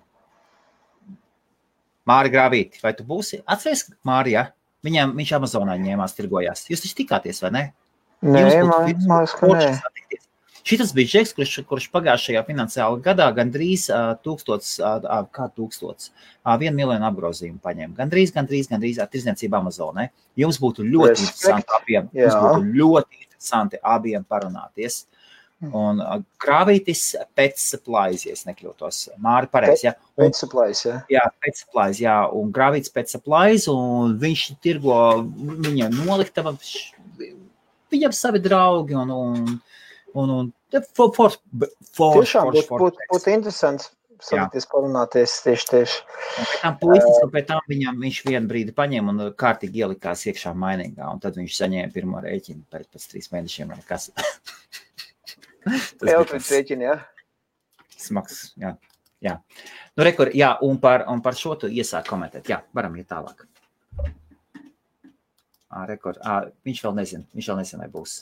Māri Grāvīti, vai tu būsi? Atceries, Māri, ja? Viņš Amazonā ņēmās, tirgojās. Jūs taču tikāties, vai ne? Nē, man mājas, ka nē. Šitas bija džeks, kurš pagājušajā finansiāla gadā gandrīz 1 miljonu apgrozījumu paņēma. Gandrīz ar tirzniecību Amazonē. Jums būtu ļoti interesanti abiem. Jums būtu ļoti interesanti abiem parunāties. Un Grāvītis pēc supplies, ja es nekļūtos. Māri, pareiz, ja? Pēc supplies, ja. Jā, pēc supplies, jā. Un Grāvītis pēc supplies, un viņš tirgo, viņa noliktava, viņam savi draugi, Tiešām būtu interesants sadarties, parunāties tieši. Pēc tam viņš vienu brīdi paņēma un kārtīgi ielikās iekšā mainīgā, un tad viņš saņēma pirmo rēķinu pēc 3 mēnešiem vai kas. Peltris rēķini, jā. Smags, jā. Nu, rekur, jā, un par šo tu iesāk komentēt. Jā, varam iet tālāk. Viņš vēl nezina, vai būs.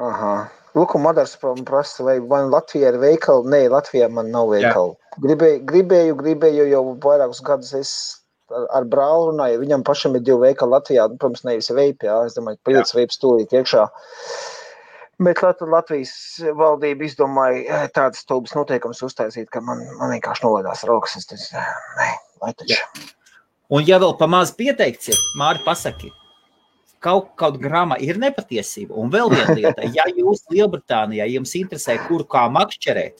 Aha. Luku Madars prasa, vai man Latvijā ir veikala? Nē, Latvijā man nav veikala. Gribēju jau vairākus gadus es ar brāli runāju. Viņam pašam ir 2 veikali Latvijā. Protams, nevis veipi, jā. Es domāju, pajūtas veips tūlīt iekšā. Bet Latvijas valdība izdomāja tādas stulbas noteikumus uztaisīt, ka man vienkārši nolaidās rokas. Un ja vēl pamaz pieteikts ir, Māri, pasaki. Kaut grama ir nepatiesība. Un vēl viena lieta, ja jūs Lielbritānijā jums interesē, kuru kā makšķerēt,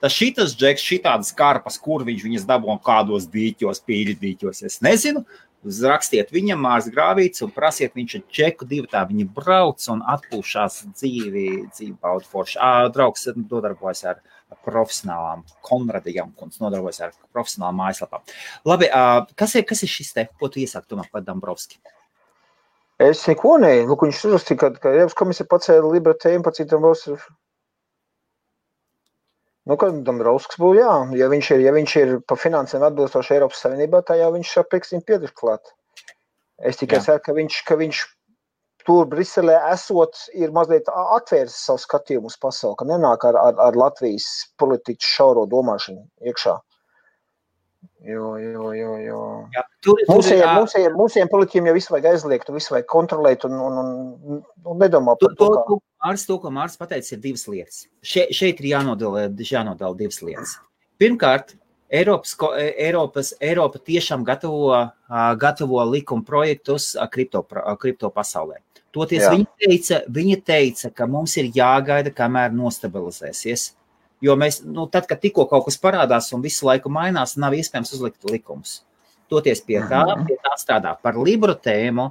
tad šitas džeks, šitādas karpas, kur viņš viņas dabū un kādos dīķos, pīļdīķos, es nezinu, rakstiet viņam Māris Grāvītis un prasiet viņš džeku divatā, viņi brauc un atpūšās dzīvi baudi forši. Draugs nodarbojas ar profesionālām konradījām, un nodarbojas ar profesionālām mājaslapām. Labi, kas ir šis te, ko tu iesāk tomēr par Dambrovski? Es neko neju. Lūk, viņš uzrastīja, ka Eiropas komisija pacēla Libra tēmu par citam Rauskas. Nu, kad tam Rauskas būtu, jā. Ja viņš ir pa finansēm atbilstoši Eiropas Savienībā, tā jau viņš aprieksim piedrišķi klāt. Es tikai ceru, ka viņš tur Briselē esot ir mazliet atvērs savu skatījumu uz pasauli, ka nenāk ar Latvijas politiķu šauro domāšanu iekšā. Jo. Jā, mūsiem politiķiem jau visu vajag aizliegt, visu vajag kontrolēt un nedomā par to. To, ko Māris pateica, ir 2 lietas. Šeit ir jānodala 2 lietas. Pirmkārt, Eiropa tiešām gatavo likuma projektus kripto pasaulē. Toties viņa teica, ka mums ir jāgaida, kamēr nostabilizēsies. Jo mēs, tad, kad tikko kaut kas parādās un visu laiku mainās, nav iespējams uzlikt likumus. Toties pie tā strādā. Par Libru tēmu,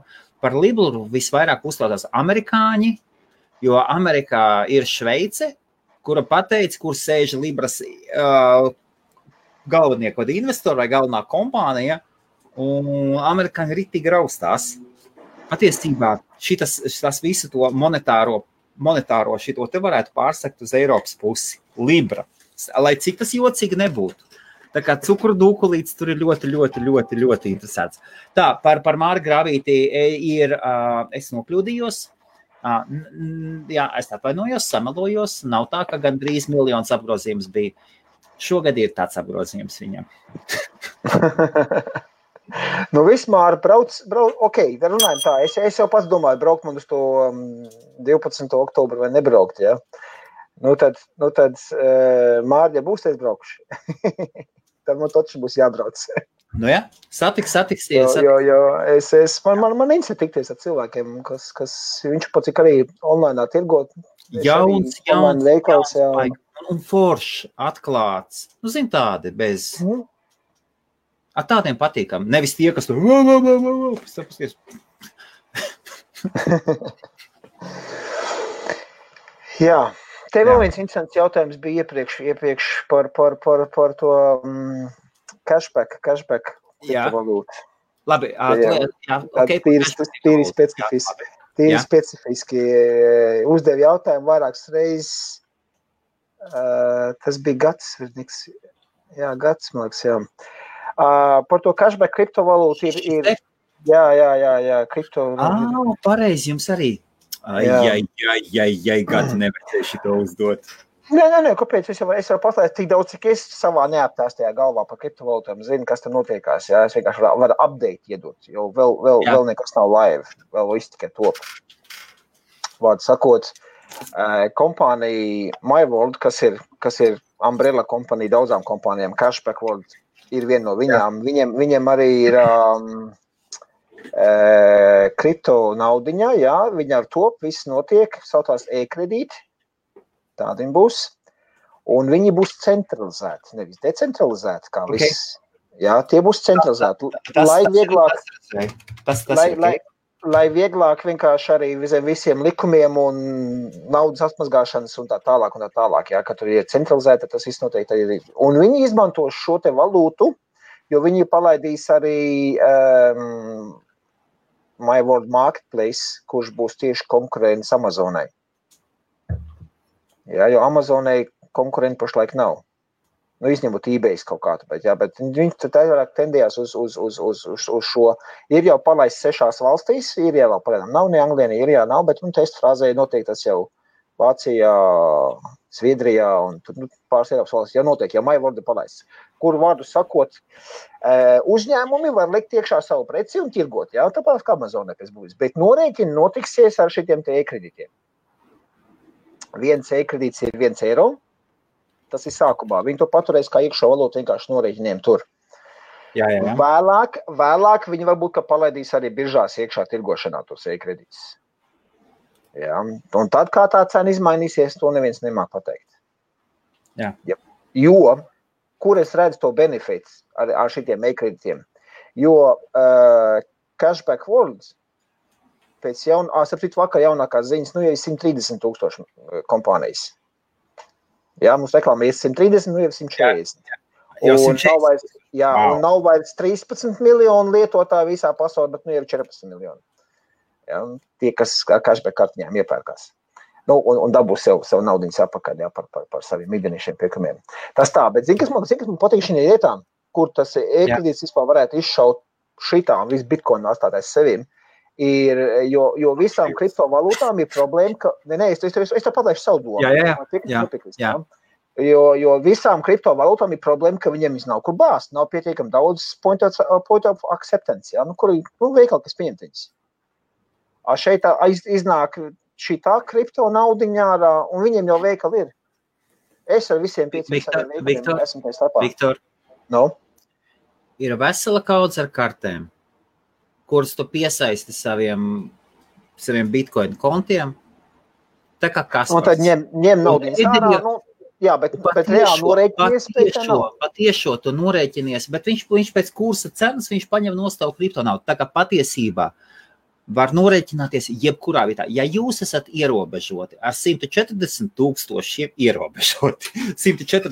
visvairāk uzstādās amerikāņi, jo Amerikā ir Šveice, kura pateica, kur sēž Libras galvenieko investoru vai galvenā kompānija, un amerikāņi ritīgi raustās. Patiesībā šitas visu to monetāro šito te varētu pārsakt uz Eiropas pusi. Libra, lai cik tas jocīgi nebūtu. Tā kā cukurdūkulīts tur ir ļoti interesants. Tā, par Māri Grāvīti ir, es nokļūdījos, es atvainojos, samalojos, nav tā, ka gandrīz 1 miljons apgrozījums bija. Šogad ir tāds apgrozījums viņam. Nu, vismār, runājam tā, es jau pats domāju, braukt man uz to 12. oktobru vai nebraukt, jā? Ja? Nu tad, Māri, ja būs teiz braukšu, tad man taču būs jābrauc. Nu jā, satiksies. Jo, man interesē tikties ar cilvēkiem, kas viņš pats ir arī online tirgot. Jauns veikals, un foršs, atklāts. Nu, zin tādi, bez... Ar tādiem patīkam. Nevis tie, kas tur... Sapusies. Jā. Tev vēl viens interesants jautājums bija iepriekš par to cashback kriptovalūtu. Labi, tīri specifiski uzdevi jautājumu vairākas reizes. Tas bija gads, man liekas, jā. Par to cashback kriptovalūtu ir jā, kriptovalūtu. Pareizi jums arī. Ai, gadu nevērtējuši to uzdot. Nē, kāpēc? Es jau paslēdzu tik daudz, cik es savā neaptāstajā galvā par kriptovalūtām zinu, kas tur notiekās. Jā. Es vienkārši varu update iedot, jo vēl nekas nav live, vēl viss tikai top. Vārdu sakot, kompānija MyWorld, kas ir umbrella kompānija daudzām kompānijām, Cashback World ir viena no viņām. Viņiem arī ir kripto naudiņa, jā, viņi ar to viss notiek, sautās e-kredīti, tādi viņi būs, un viņi būs centralizēti, nevis decentralizēti, kā viss. Jā, tie būs centralizēti, lai vieglāk... Lai vieglāk vienkārši arī visiem likumiem un naudas atmazgāšanas un tā tālāk, jā, ka tur ir centralizēta, tas viss noteikti ir. Un viņi izmanto šo te valūtu, jo viņi palaidīs arī MyWorld Marketplace, kurš būs tieši konkurents Amazonai. Jā, jo Amazonai konkurenti pašlaik nav. Nu, izņemot eBay's kaut kādu, bet viņi tā vairāk tendējās uz šo. Ir jau palaists 6 valstīs, ir jau vēl, pagaidām, nav ne Anglijā, ir jau nav, bet testa frāzē noteikti tas jau Vācijā, Sviedrijā un pāris Eiropas valsts jau noteikti, jau MyWorld ir palaists. Kur vārdu sakot, uzņēmumi var likt iekšā savu preci un tirgot, jā, tāpēc kā Amazonai pēc būs, bet norēķini notiksies ar šitiem te e-kredītiem. Viens e-kredīts ir 1 eiro, tas ir sākumā. Viņi to paturēs kā iekšo valūtu vienkārši norēķiniem tur. Jā, jā, jā. Vēlāk viņi varbūt, ka palaidīs arī biržās iekšā tirgošanā tos e-kredītus. Jā, un tad kā tā cena izmainīsies, to neviens nemāk pateikt. Jā. Ja. Jo, kur es redzu to benefits ar šitiem e-kredītiem? Jo Cashback World pēc jaunākās ziņas, nu jau ir 130,000 kompānijas. Jā, mums reklāma ir 130, nu jau 140. Jā, jau 140. Un nav vairs 13 miljonu lietotāju visā pasaulē, bet nu jau 14 miljonu. Jā, tie, kas Cashback kartiņām iepērkās. Nu, un dabūs sev naudiņas apakaļ, jā, par saviem ikdienišiem pirkumiem. Tas tā, bet zin, kas man patīk šīm lietām, kur tas e-kredīts vispār varētu izšaut šitā un visu bitcoinu atstātais sevim, ir, jo visām kriptovalūtām ir problēma, ka... Es tev patlaišu savu domu. Jā. Jo visām kriptovalūtām ir problēma, ka viņiem nav kur bāst, nav pietiekami daudz point of acceptance, jā, kur veikali, kas pieņemt viņas. Šeit iznāk šī tā kripto naudiņā, un viņiem jau veikali ir. Es ar visiem 5 veikaliem esmu tajā starpā. Viktor, no? Ir vesela kaudz ar kartēm, kuras tu piesaisti saviem Bitcoin kontiem, tā kā Kaspars. Un tad ņem naudiņas ārā, bet reāli norēķinies. Patiešo tu norēķinies, bet viņš pēc kursa cenas viņš paņem nostavu kriptonautu, tā kā patiesībā var norēķināties jebkurā vietā. Ja jūs esat ierobežoti ar 140,000 ierobežoti, 140,000,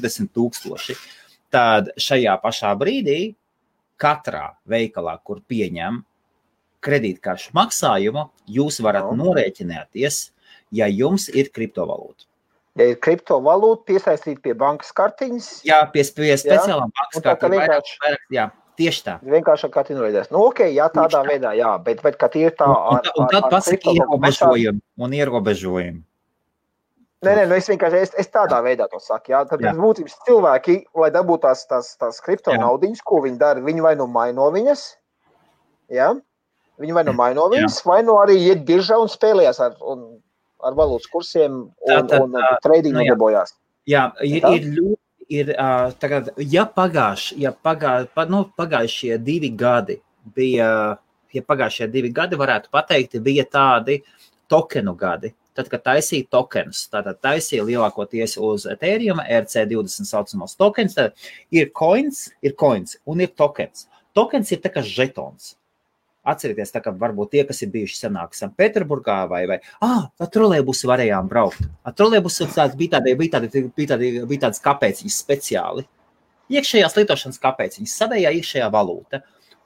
tad šajā pašā brīdī katrā veikalā, kur pieņem kredītkaršu maksājumu, jūs varat norēķināties, ja jums ir kriptovalūta. Ja ir kriptovalūta, piesaistīt pie bankas kartiņas. Jā, pie speciālām bankas kartiņas. Vairāk, jā, tieši tā. Vienkārši ar kartiņu norēķinās. Nu, tādā veidā, jā, bet kad ir tā un tad pasaka ierobežojumi. Nē, es vienkārši es tādā veidā to saku, jā, tāpēc būtības cilvēki, lai dabūtu tās kripto naudiņas, ko viņi dara, viņi vai nu maino viņas, jā, vai nu arī iet biržā un spēlējās ar valūtas kursiem un trading nodabojās. Jā, tagad, pagājušie 2 gadi bija, varētu pateikt, bija tādi tokenu gadi. Tad, kad taisīja tokenus, tātad taisīja lielākoties uz Ethereum, ERC20 saucamos tokens, tad ir coins un ir tokens. Tokens ir tā kā žetons. Atcerieties, tā kā varbūt tie, kas ir bijuši senāk Sanpēterburgā vai trolejbusi varējām braukt. Trolejbusi bija tādas kapēciņas speciāli. Iekšējās lietošanas kapēciņas sadējā iekšējā valūta.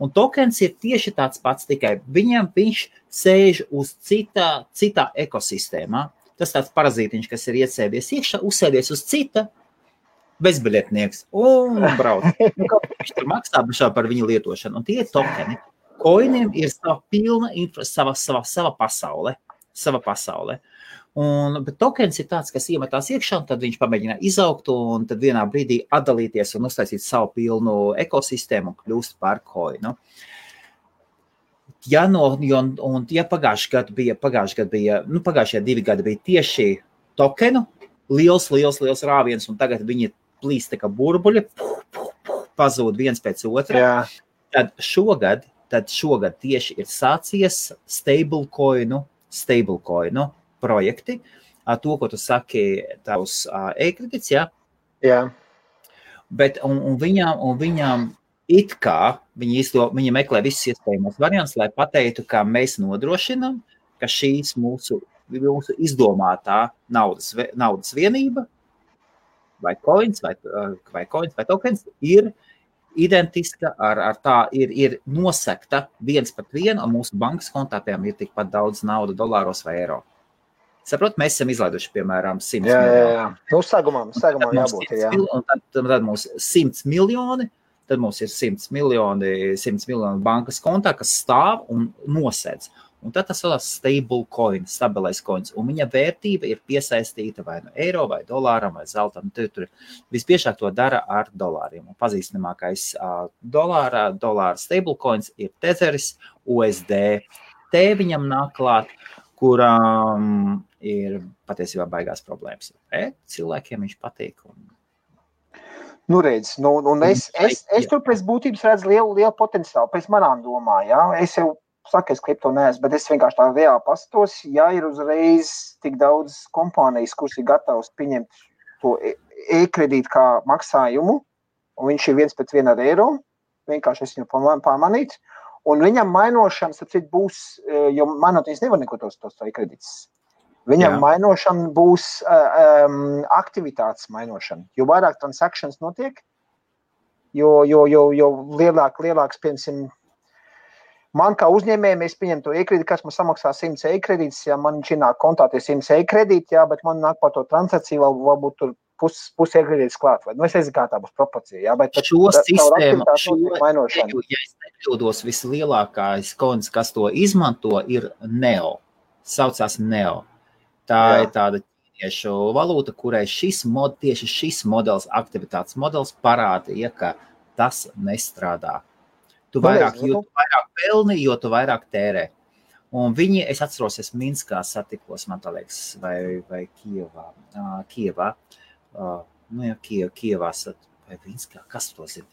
Un tokens ir tieši tāds pats, tikai viņam viņš sēž uz citā ekosistēmā. Tas tāds parazītiņš, kas ir iesēdies iekšā, uzsēdies uz cita bezbiļetnieks un brauc. Viņš tur maksā par viņu lietošanu. Un tie ir tokeni. Coiniem ir sava pilna sava pasaule. Bet tokens ir tāds, kas iemetās iekšā, un tad viņš pamēģina izaugt, un tad vienā brīdī atdalīties un uztaisīt savu pilnu ekosistēmu un kļūst par coinu. Ja no, un tie pagājušajā 2 gadi bija tieši tokenu, liels rāviens, un tagad viņi plīsta kā burbuļi, pazūd viens pēc otra. Jā. Tad šogad tieši ir sācies stablecoinu projekti, to, ko tu saki, tavs e-kredits, jā? Jā. Bet un viņām it kā viņi meklē visus iespējamos variants, lai pateiktu, ka mēs nodrošinam, ka šīs mūsu izdomātā naudas vienība, vai coins, vai tokens, ir identiska ar tā, ir nosekta 1:1, un mūsu bankas kontām ir tikpat daudz nauda dolāros vai eiro. Saprot, mēs esam izlaiduši, piemēram, 100 miljoni. Jā. Nu, sagumam jābūt, jā. Tad mums 100 miljoni, tad mums ir 100 miljoni bankas kontā, kas stāv un nosēdz. Un tad tas vēl stablecoin, stabilais coins, un viņa vērtība ir piesaistīta vai no eiro, vai dolāram, vai zeltam. Tur visbiežāk to dara ar dolāriem. Un pazīstamākais dolāra stablecoins ir Tetheris, USDT viņam nāk klāt, kurām ir patiesībā baigās problēmas. Cilvēkiem viņš patīk. Nu, redz, un es tur pēc būtības redzu lielu potenciālu, pēc manām domā, jā. Es jau saku, es kripto neesmu, bet es vienkārši tā reāli paskatos, ja ir uzreiz tik daudz kompānijas, kuras ir gatavas pieņemt to e-kredītu kā maksājumu, un viņš ir 1:1 ar eiro, vienkārši es viņu pamanīt, un viņam mainošana, sapcīt, būs, jo mainot viņas nevar neko tos kredītus. Viņam mainošana būs aktivitātes mainošana. Jo vairāk transakcijas notiek, jo lielāks, piemēram, man kā uzņēmējiem, es pieņemu to e-kredītu, kas man samaksā 100 e-kredītus, ja man nāk kontā tie 100 e-kredīti, jā, bet man nāk par to transakciju, varbūt tur pus e-kredītus klāt. Vai? Nu, es kā tā būs proporcija, jā, bet šo sistēmu, ja es nekļūdos, vislielākais konts, kas to izmanto, ir Neo. Saucās Neo. Tā ir tāda ķīniešu valūta, kurai tieši šis modelis, aktivitātes modelis parādīja, ka tas nestrādā. Tu vairāk pelni, jo tu vairāk tērē. Un viņi, es atceros, es Minskā satikos, man tā liekas, vai Kijevā. Kijevā vai Minskā, kas to zina.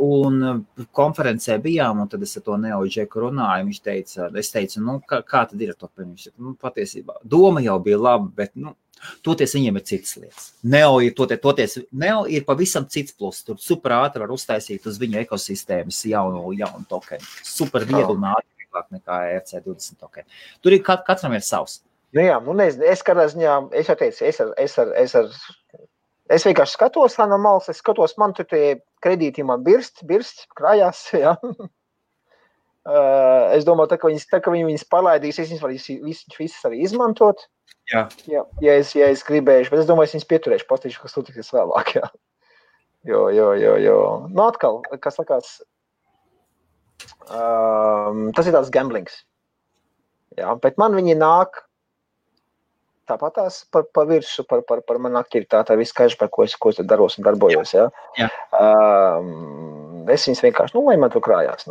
Un konferencē bijām, un tad es ar to Neo Džeku runāju, es teicu, kā tad ir to pēc? Patiesībā, doma jau bija laba, bet, toties viņiem ir cits lietas. Neo ir pavisam cits plus. Tur super ātri var uztaisīt uz viņu ekosistēmas jaunu tokenu. Super viegli nāk nekā ERC20 tokeni. Tur ir katram ir savs. Nu jā, es kādā ziņā, es vienkārši skatos, no malas, man tur tie kredīti man birst, krājās, jā. Es domāju, tā, ka viņi viņus palaidīs, es viņus arī izmantot. Jā. Ja es gribēšu, bet es domāju, es viņus pieturēšu, pastīšu, kas notiksies vēlāk, jā. Jo. Nu, atkal, kas sakās, tas ir tāds gamblings. Jā, bet man viņi nāk tāpatās pa virsu, par manu aktivitāti, ar visu skaidrs, par ko es daros un darbojos, jā. Es viņus vienkārši, lai man tur krājās,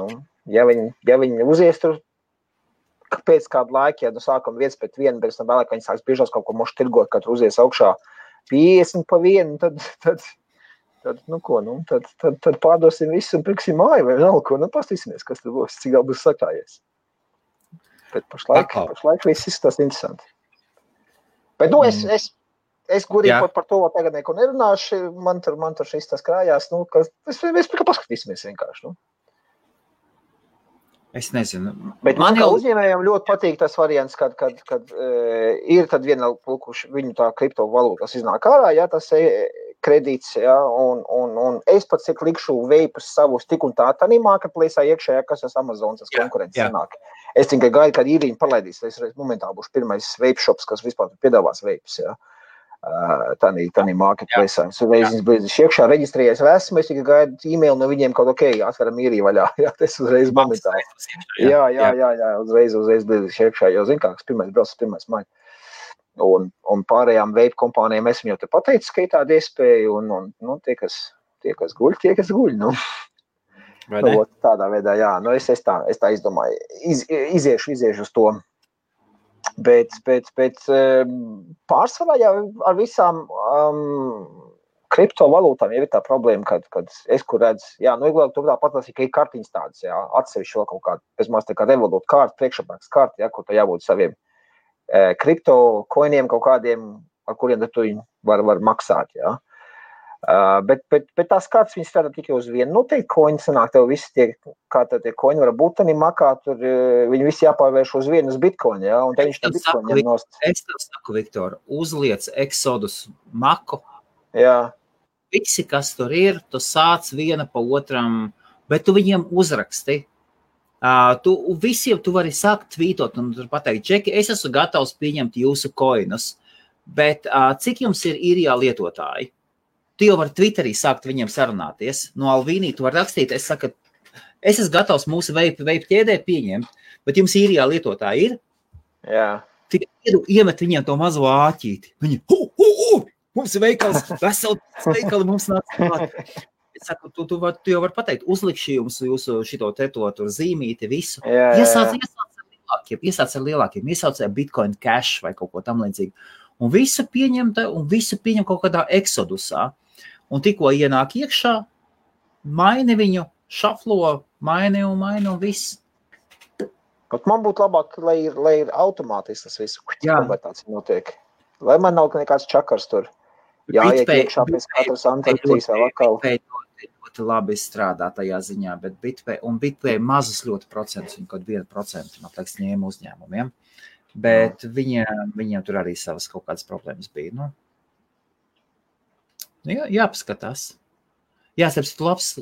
ja viņi uzies tur pēc kādu laiku, ja sākam 1:1, bet es tam vēlāk, ka viņi sāks biežās kaut ko mošu tirgot, kad tur uzies augšā 50:1, tad pārdosim visu un pirksim māju, vai vēl ko, pastīsimies, kas tur būs, cik vēl būs sakājies. Bet pašlaik viss izskatās interesanti. Bet, es godīgi par to tagad neko nerunāšu, man tur šis tas krājās, es tikai paskatīsimies vienkārši, Es nezinu. Bet man jau uzņēmējiem ļoti patīk tas variants, kad ir tad viena plukuši viņu tā kriptovalūta, kas iznāk ārā, jā, tas ir kredīts, jā, un es pats cik likšu veipus savus tik un tā tādā marketplaceā iekšējā, kas tas Amazons, tas konkurence sanāk. Es tikai gaidu, kad īriņi palaidīs, es momentā būšu pirmais vape shops, kas vispār piedāvās vapes, jā. Tādā marketplaceā. Es uzreiz izblīdīšu iekšā, reģistrējies vēsmu, es tikai gaidu e-mailu no viņiem kaut ok, atveram īrī vaļā, jā, tas uzreiz momentā. Jā, uzreiz blīdīšu iekšā, jo zin kā, kas pirmais brauc, pirmais maļ. Un pārējām vape kompānijām esmu jau te pateicu, ka ir tāda iespēja, un tie, kas guļ, nu. To, tādā veidā, jā. Nu, es tā izdomāju. Iziešu uz to. Bet pārsvarā jau ar visām kriptovalūtām jau ir tā problēma, kad es, kur redzu, jā, nu, iglāk, tur tā patās ir kartiņas tādas, jā, atsevišķi vēl kaut kāda, bez maz tā kā Revolut kārta, priekšapmēks kārta, jā, kur tā jābūt saviem kriptokoiniem kaut kādiem, ar kuriem tu var maksāt, jā. Bet tās kārtas viņas strādā tikai uz vienu. Nu, te koini sanāk, tev visi tie, kā tā tie koini var būtani makā, tur viņi visi jāpārvērš uz vienu uz Bitcoin, jā, un te viņš tā Bitcoin ņem nost. Es tev saku, Viktor, uzliec Exodus maku. Jā. Visi, kas tur ir, tu sāc viena pa otram, bet tu viņiem uzraksti. Tu visiem tu vari sākt tvītot un pateikt, Džeki, es esmu gatavs pieņemt jūsu koinus, bet cik jums ir īrijā lietotāji? Tu jau var Twitterī sākt viņiem sarunāties. No Alvīnī tu var rakstīt, es saku, es esmu gatavs mūsu vape ķēdē pieņemt, bet jums īrijā lietotāji ir. Jā. Tik iemet viņiem to mazo āķīti. Viņi, mums ir veikals, vesels veikali, mums nāc klāt. Es saku, tu jau var pateikt, uzlikšu jums jūsu šito tetotu zīmīti, visu. Jā, jā. Iesāc ar lielākiem, iesāc ar Bitcoin Cash vai kaut ko tam līdzīgi. Un visu pieņemta, un visu pieņem kaut kādā Exodusā. Un tikko ienāk iekšā, maini viņu, šaflo, maini un viss. Bet man būtu labāk, lai ir automātiski tas viss, vai tāds notiek. Lai man nav nekāds čakars tur. Jā, iek iekšā pēc katras antarktīzes vai vakal. Bitpay ļoti labi strādā tajā ziņā, bet Bitpay mazus ļoti procentus, viņa kaut 1%, man liekas, ņēma uzņēmumiem. Bet viņiem tur arī savas kaut kādas problēmas bija, nu. Jā, jāpaskatās. Jā, saprast, labs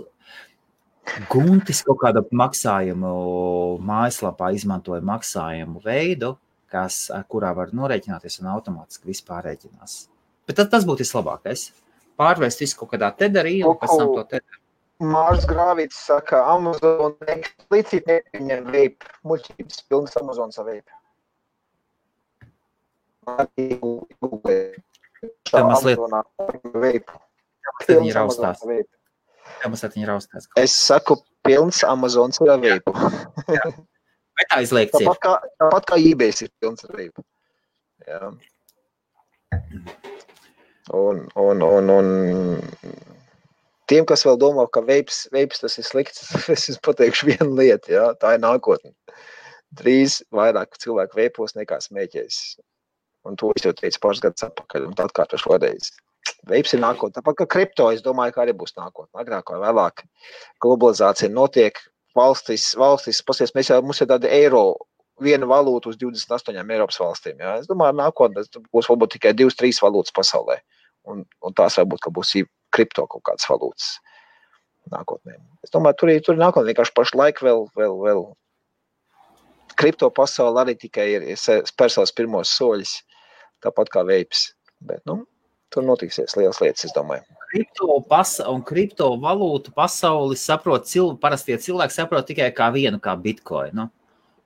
Guntis kaut kādu maksājumu mājaslapā izmantoja maksājumu veidu, kurā var norēķināties un automātiski viss pārēķinās. Bet tas būtu vislabākais. Pārvērst visu kaut kādā tederī un pēc tam to tederī. Māris Grāvītis saka, Amazon eksplicīt nepiņem vape, muļķības pilnas Amazon vape. Tam mazliet viņi raustās. Es saku, pilns Amazons ar veipu. Vai tā izliekts ir? Tāpat kā eBay's ir pilns ar veipu. Jā. Un tiem, kas vēl domā, ka veips tas ir slikts, es pateikšu vienu lietu, jā, tā ir nākotne. Drīz vairāk cilvēku veipos nekā smēķēs. Un to es jau teicu pāris gadus atpakaļ, un tā atkārtošu vēlreiz. Veips ir nākotnē. Tāpat kā kripto, es domāju, ka arī būs nākotnē. Agrāk vai vēlāk globalizācija notiek. Valstis pasies, mums ir tāda eiro, viena valūta uz 28 Eiropas valstīm. Jā? Es domāju, nākotnē būs varbūt tikai 2-3 valūtas pasaulē. Un tās varbūt, ka būs kripto kaut kādas valūtas nākotnē. Es domāju, tur ir nākotnē, vienkārši pašlaik vēl. Kripto pasauli arī tikai ir spērsās pirmos soļus. Tāpat kā veips, bet, nu, tur notiksies lielas lietas, es domāju. Kripto valūtu pasauli saprot, parastie cilvēki saprot tikai kā vienu, kā bitcoinu.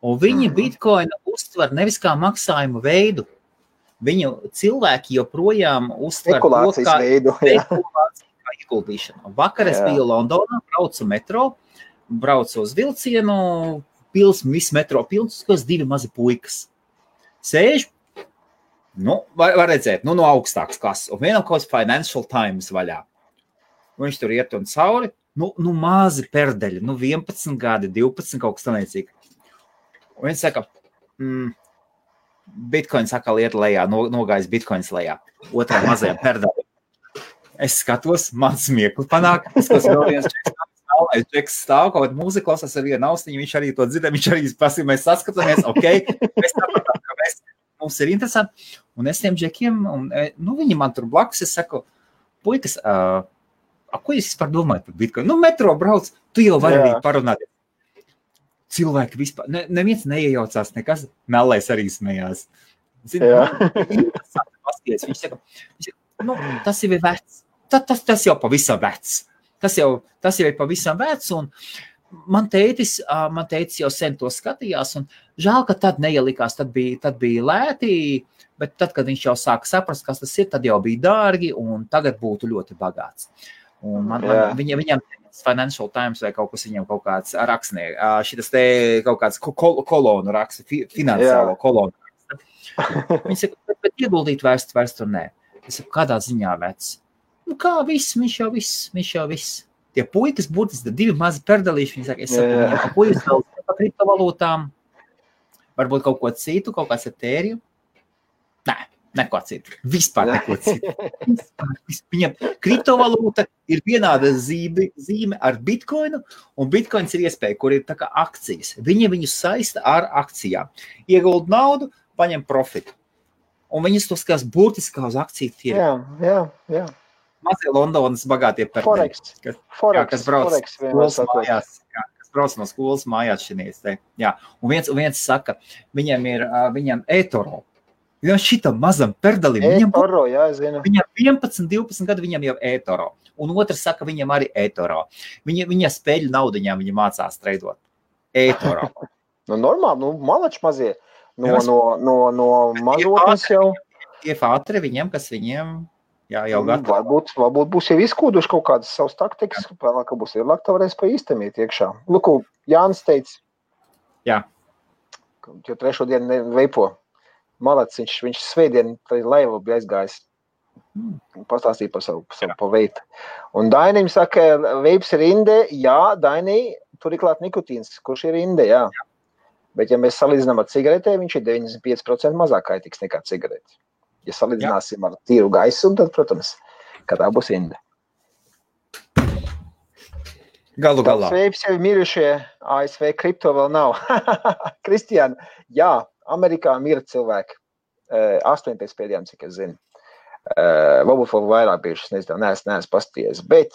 Un viņi bitcoinu uztver nevis kā maksājumu veidu. Viņu cilvēki joprojām uztver to, kā veidu, kā ieguldīšanu. Vakar es biju Londonā, braucu uz vilcienu, viss metro pilns, kas divi mazi puikas. Sēž, nu, var redzēt, nu, no augstākas klases. Un vienam kaut Financial Times vaļā. Viņš tur iet un cauri. Nu, mazi perdeļi. Nu, 11 gadi, 12, kaut kas tamēcīgi. Un viņš saka, Bitcoins atkal iet lejā, nogājas Bitcoins lejā. Otrā mazajā perdeļa. Es skatos, man smiekli panāk. Es skatos, vēl viens Džeks stāv, kaut kādu mūziku klausās ar vienu austiņu, viņš arī to dzird, viņš arī prasīja, mēs saskatāmies, mēs sapratām, ka mums ir interesanti, un es tiem Džekiem, un, nu, viņi man tur blakus, es saku, puikas, ko jūs vispār domājat par Bitcoin? Nu, metro brauc, tu jau vari arī parunāt. Cilvēki vispār, neviens neiejaucās nekas, mellēs arī smējās. Zinu, viņš saka, nu, tas jau ir vecs, tas jau pavisam vecs. Tas jau ir pavisam vecs, un man tētis jau sen to skatījās, un žēl, ka tad neielikās, tad bija lēti, bet tad, kad viņš jau sāka saprast, kas tas ir, tad jau bija dārgi, un tagad būtu ļoti bagāts. Un man, viņam tētis Financial Times vai kaut kas viņam kaut kāds rakstnieks. Šitas te kaut kāds kolonu raksta, finansiālo kolonu raksta. Viņš saka, bet ieguldīt vairs tur nē. Es saku, kādā ziņā vec? Nu kā viss. Tie puikas būtiski, divi mazi perdalīši, viņi saka, es saku, ko jūs vēl par kriptovalūtām? Varbūt kaut ko citu, kaut kāds Ethereum? Nē. Neko citu. Vispār neko citu. Viņam kriptovalūta ir vienāda zīme ar Bitcoinu, un Bitcoins ir iespēja, kur ir tā kā akcijas. Viņu saista ar akcijām. Ieguld naudu, paņem profitu. Un viņus to skatās burtiskā uz akciju tirgu. Jā. Mazie Londonas bagātie pērnieki. Kas brauc no skolas mājās šinies. Jā. Un viens saka, viņam eToro. Jo šitam mazam perdalim, viņam 11-12 gadu, viņam jau eToro. Un otrs saka, viņam arī eToro. Viņa spēļu naudiņām viņa mācās treidot. eToro. Normāli, malači mazie. No mazotnes jau. Tie fātri viņiem, kas viņiem jau gatavi. Varbūt būs jau izkūduši kaut kādas savas taktikas, ka būs vieglāk tā varēs pa īstenīt iekšā. Luku, Jānis teica. Jā. Jo trešo dienu veipo. Malacis, viņš svētdien laivu bija aizgājis. Pastāstīja par savu veitu. Un Dainim saka, veips ir inde. Jā, Dainī, tur ir klāt nikotīns, kurš ir inde, jā. Bet ja mēs salīdzinām ar cigaretēm, viņš ir 95% mazāk kaitīgs nekā cigaretes. Ja salīdzināsim ar tīru gaisu, tad, protams, ka tā būs inde. Galu galā. Tāds veips jau mirušie ASV kripto vēl nav. Kristiāna, jā. Amerikā mira cilvēki, 8 pēdējām, cik es zinu. Varbūt vēl vairāk bieži, neesmu pasties, bet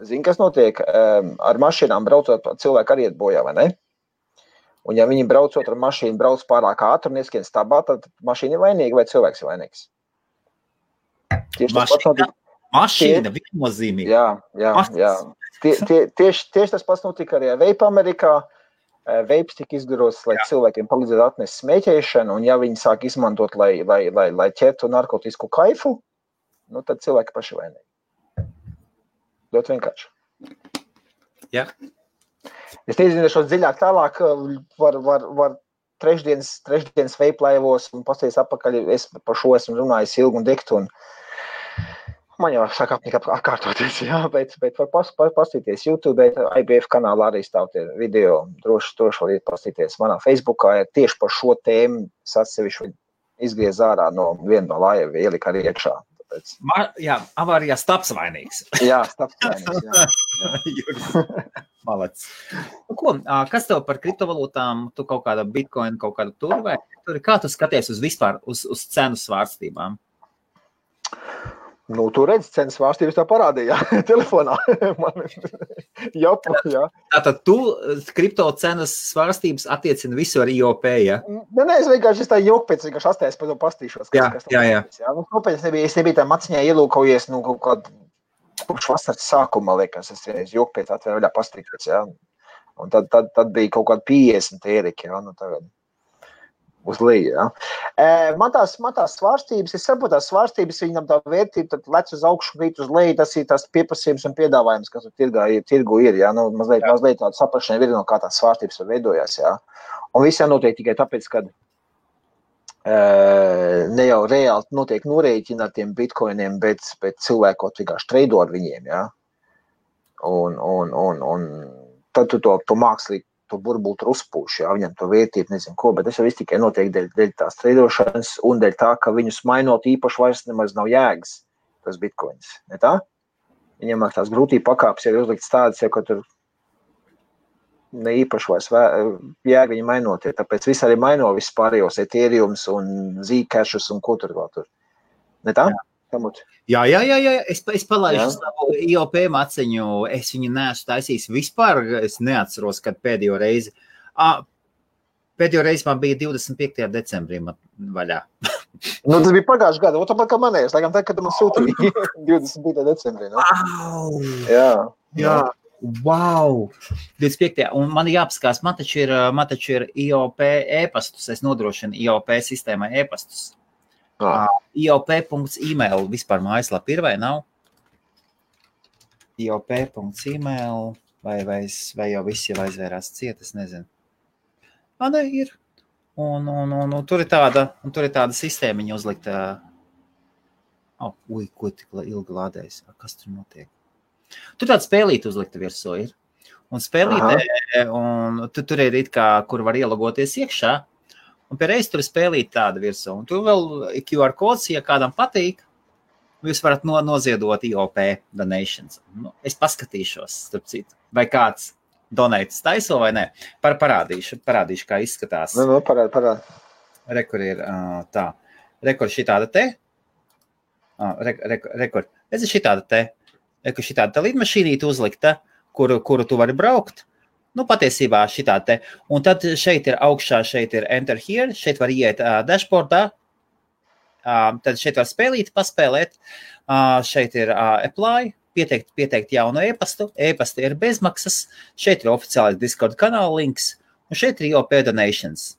zinu, kas notiek, ar mašīnām braucot, cilvēki arī iet bojā, vai ne? Un ja viņi braucot ar mašīnu, brauc pārāk ātri un ieskien stabā, tad mašīna ir vainīga vai cilvēks ir vainīgs? Mašīna viennozīmīga. Jā. Tieši tas pats notika arī veipa Amerikā. Veips tika izgarots, lai cilvēkiem palīdzētu atnest smēķēšanu, un ja viņi sāk izmantot, lai ķertu narkotisku kaifu, tad cilvēki paši vainīgi. Ļoti vienkārši. Jā. Es nezināšos dziļāk tālāk, var trešdienas veiplaivos un pasties apakaļ, es par šo esmu runājis ilgu un diktu, un man jau sāk apkārtoties, bet var pastīties YouTube, IBF kanālā arī stāv tie video, droši var pastīties manā Facebookā, tieši par šo tēmu atsevišķi izgriez ārā no viena no laiva, ielika arī iekšā. Jā, avārijā stabsvainīgs. Jā. Malacis. Ko, kas tev par kriptovalūtām, tu kaut kāda Bitcoin, kaut kāda tur, vai kā tu skaties uz vispār, uz cenu svārstībām? Nu, tu redzi, cenas svārstības tā parādīja, telefonā. Jā. Tātad tu kripto cenas svārstības attiecina visu ar IOP, jā? Nē, es vienkārši tā joku pēc, vienkārši astēs par to pastīšos. Jā. Nu, kāpēc es nebija tā maciņā ielūkojies, kaut kādā kopš vasaras sākuma, liekas, es vienreiz joku pēc atvēr vaļā pastīšos, jā. Un tad bija kaut kāda 50 ērika, jā, tagad. Uz leju, jā. Man tās svārstības, es saprotu, tās svārstības viņam tā vērtība, tad lec uz augšu, krīt uz leju, tas ir tās pieprasījums un piedāvājums, kas tirgu ir, jā. Nu, mazliet tādu saprašanai virno, kā tās svārstības veidojās, jā. Un viss notiek tikai tāpēc, ka ne jau reāli notiek norēķina ar tiem bitcoiniem, bet cilvēkot vienkārši treido ar viņiem, jā. Un tad tu to mākslīgi, to burbulu tur uzpūš, jā, viņam to vērtību, nezinu ko, bet es jau viss tikai notiek dēļ tās treidošanas un dēļ tā, ka viņus mainot īpaši vairs nemaz nav jēgas, tos bitcoins, ne tā? Viņam tās grūtība pakāpes jau uzlikts tādas, jau, ka tur ne īpaši vairs jēga viņi mainot, ja, tāpēc viss arī maino viss pārējos Ethereums un Zcashus un ko tur vēl tur, ne tā? Jā. Jā, es palaišu savu IOP maciņu, es viņu neesmu taisījis vispār, es neatceros, kad pēdējo reizi. Pēdējo reizi man bija 25. decembrī vaļā. Nu, tas bija pagājuši gada, tāpēc, ka manējās, laikam tā, kad man sūtīja 25. decembrī. No? Wow! Jā. Wow! 25. Un man jāpaskās, man taču ir IOP e-pastus, es nodrošinu IOP sistēmai e-pastus. IOP.email vispār mājaslapa ir vai nav? iop.email vai jau viss jau aizvērās ciet, es nezinu. Nē, ir. Un tur ir tāda sistēmiņa uzlikta. Ko tik ilgi lādējas. Kas tur notiek? Tur tāda spēlīta uzlikta virsū ir. Un spēlītē, un tur ir it kā, kur var ielogoties iekšā, un pēreiz tur ir spēlīta tāda virsū. Un tur vēl QR kods, ja kādam patīk, jūs varat noziedot IOP donations. Nu, es paskatīšos, starp citu, vai kāds donates taiso vai nē. Parādīšu, kā izskatās. Nu, parād. Rekur ir tā. Rekur šitāda te. Rekur. Es ir šitāda te. Rekur šitāda te lidmašīnīta uzlikta. Kuru tu vari braukt, nu, patiesībā šitā te. Un tad šeit ir augšā, šeit ir Enter Here, šeit var iet dashboardā, tad šeit var paspēlēt, šeit ir Apply, pieteikt jaunu e-pastu, e-pasta ir bezmaksas, šeit ir oficiālais Discord kanāla links, un šeit ir IOP Donations.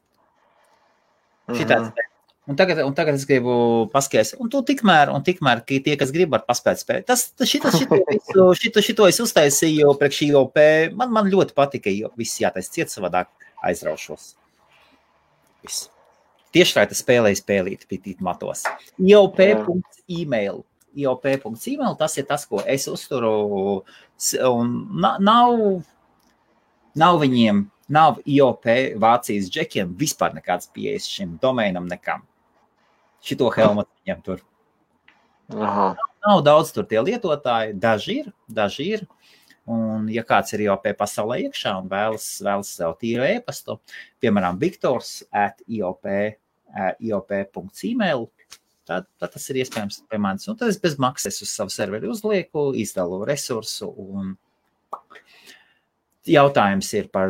Šitā te. Un tagad es gribu paskaties. Un tu tikmēr tie, kas grib, var paspēt. Šito es uztaisīju priekš IOP. Man ļoti patika, jo viss jātais ciet savādāk aizraušos. Viss. Tieši lai tas spēlēja spēlīt pitīt matos. IOP.email, tas ir tas, ko es uzturu. Un nav viņiem... Nav IOP Vācijas džekiem vispār nekāds pieejas šim domēnam nekam. Šito Helmuts viņam tur. Aha. Nav daudz tur tie lietotāji, daži ir. Un ja kāds ir IOP pasaulē iekšā un vēlas sev tīru e-pastu, piemēram, Viktors @iop.email, tad tas ir iespējams pie manis. Un tad es bez maksas uz savu serveri uzlieku, izdalu resursu un... Jautājums ir par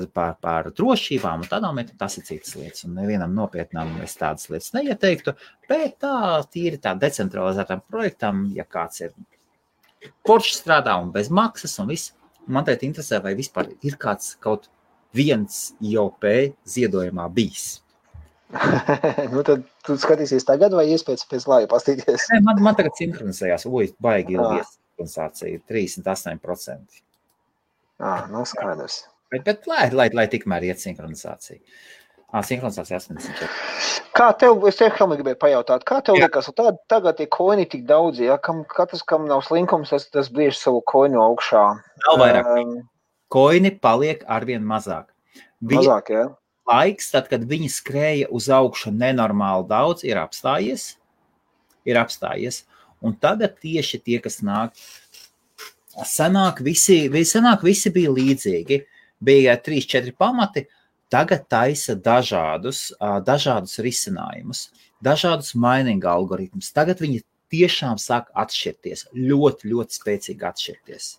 drošībām un tādām, tas ir citas lietas. Un nevienam nopietnām es tādas lietas neieteiktu, bet tā tīri tā decentralizētam projektam, ja kāds ir poršs strādā un bez maksas un viss. Man teikt interesē, vai vispār ir kāds kaut viens IOP ziedojumā bijis. Nu tad tu skatīsies tagad vai iespēc pēc laivu pastīties? Nē, man tagad sinkronizējās, baigi ilgies sinkronizācija, 38%. Nav skaidrs. Bet lai tikmēr iet sinkronizācija. Sinkronizācija 84. Kā tev, es tev Helmi gribēju pajautāt, kā tev likās, tagad tie koini tik daudz, ja, katrs, kam nav slinkums, tas bliež savu koinu augšā. Nav vairāk. Koini paliek arvien mazāk. Mazāk, jā. Laiks, tad, kad viņi skrēja uz augšu nenormāli daudz, ir apstājies. Un tagad tieši tie, kas nāk, Senāk visi bija līdzīgi, bija 3-4 pamati, tagad taisa dažādus risinājumus, dažādus mining algoritmus. Tagad viņi tiešām sāk atšķirties, ļoti, ļoti spēcīgi atšķirties.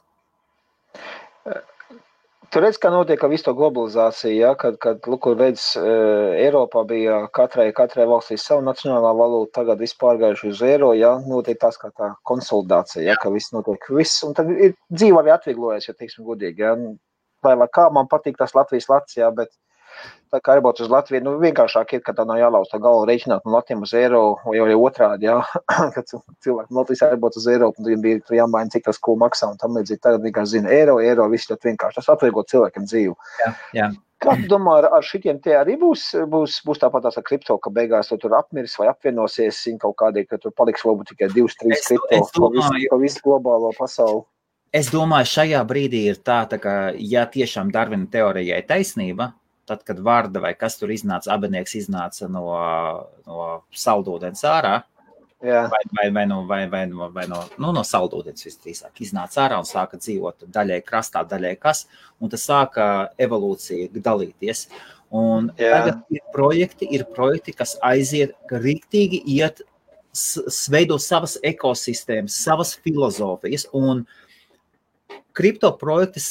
Tu redz, kā notiek ar visu to globalizāciju, ja? Kad lukur veids Eiropā bija katrai valstī savu nacionālā valūtu, tagad viss pārgājuši uz eiro, ja? Notiek tās kā tā konsolidācija, ja? Ka viss notiek viss, un tad ir dzīve arī atvieglojas, ja teiksim godīgi, ja? Lai kā man patīk tas Latvijas lats, ja? Bet tā kā arī uz Latviju, nu vienkāršāk ir, ka tā nav jālauz tā galva reiķināt no Latvijas uz eiro, jau otrādi, ja? Kad cilvēki no Latvijas arī uz eiro, un bija jāmaina, cik tas ko maksā, un tam līdzīgi tagad vienkārši zina eiro, viss ļoti vienkārši, tas atvieglo cilvēkiem dzīvu. Jā. Kā tu domā, ar šitiem te arī būs tāpat tās ar kripto, ka beigās tur apmirs vai apvienosies, zin kaut kādī, ka tur paliks lobu tikai 2-3 kripto, pa visu globālo pasauli? Es domāju, šajā brīdī ir tā ka, ja tiešām Darvina teorijai taisnība, tad, kad vārda vai kas tur iznāca, abenieks iznāca no saldūdens ārā, vai no saldūdens visdrīzāk iznāca ārā un sāka dzīvot daļai krastā, daļai kas, un tas sāka evolūcija dalīties. Un tagad ir projekti, kas aiziet, ka riktīgi iet, sveido savas ekosistēmas, savas filozofijas, un kripto projekti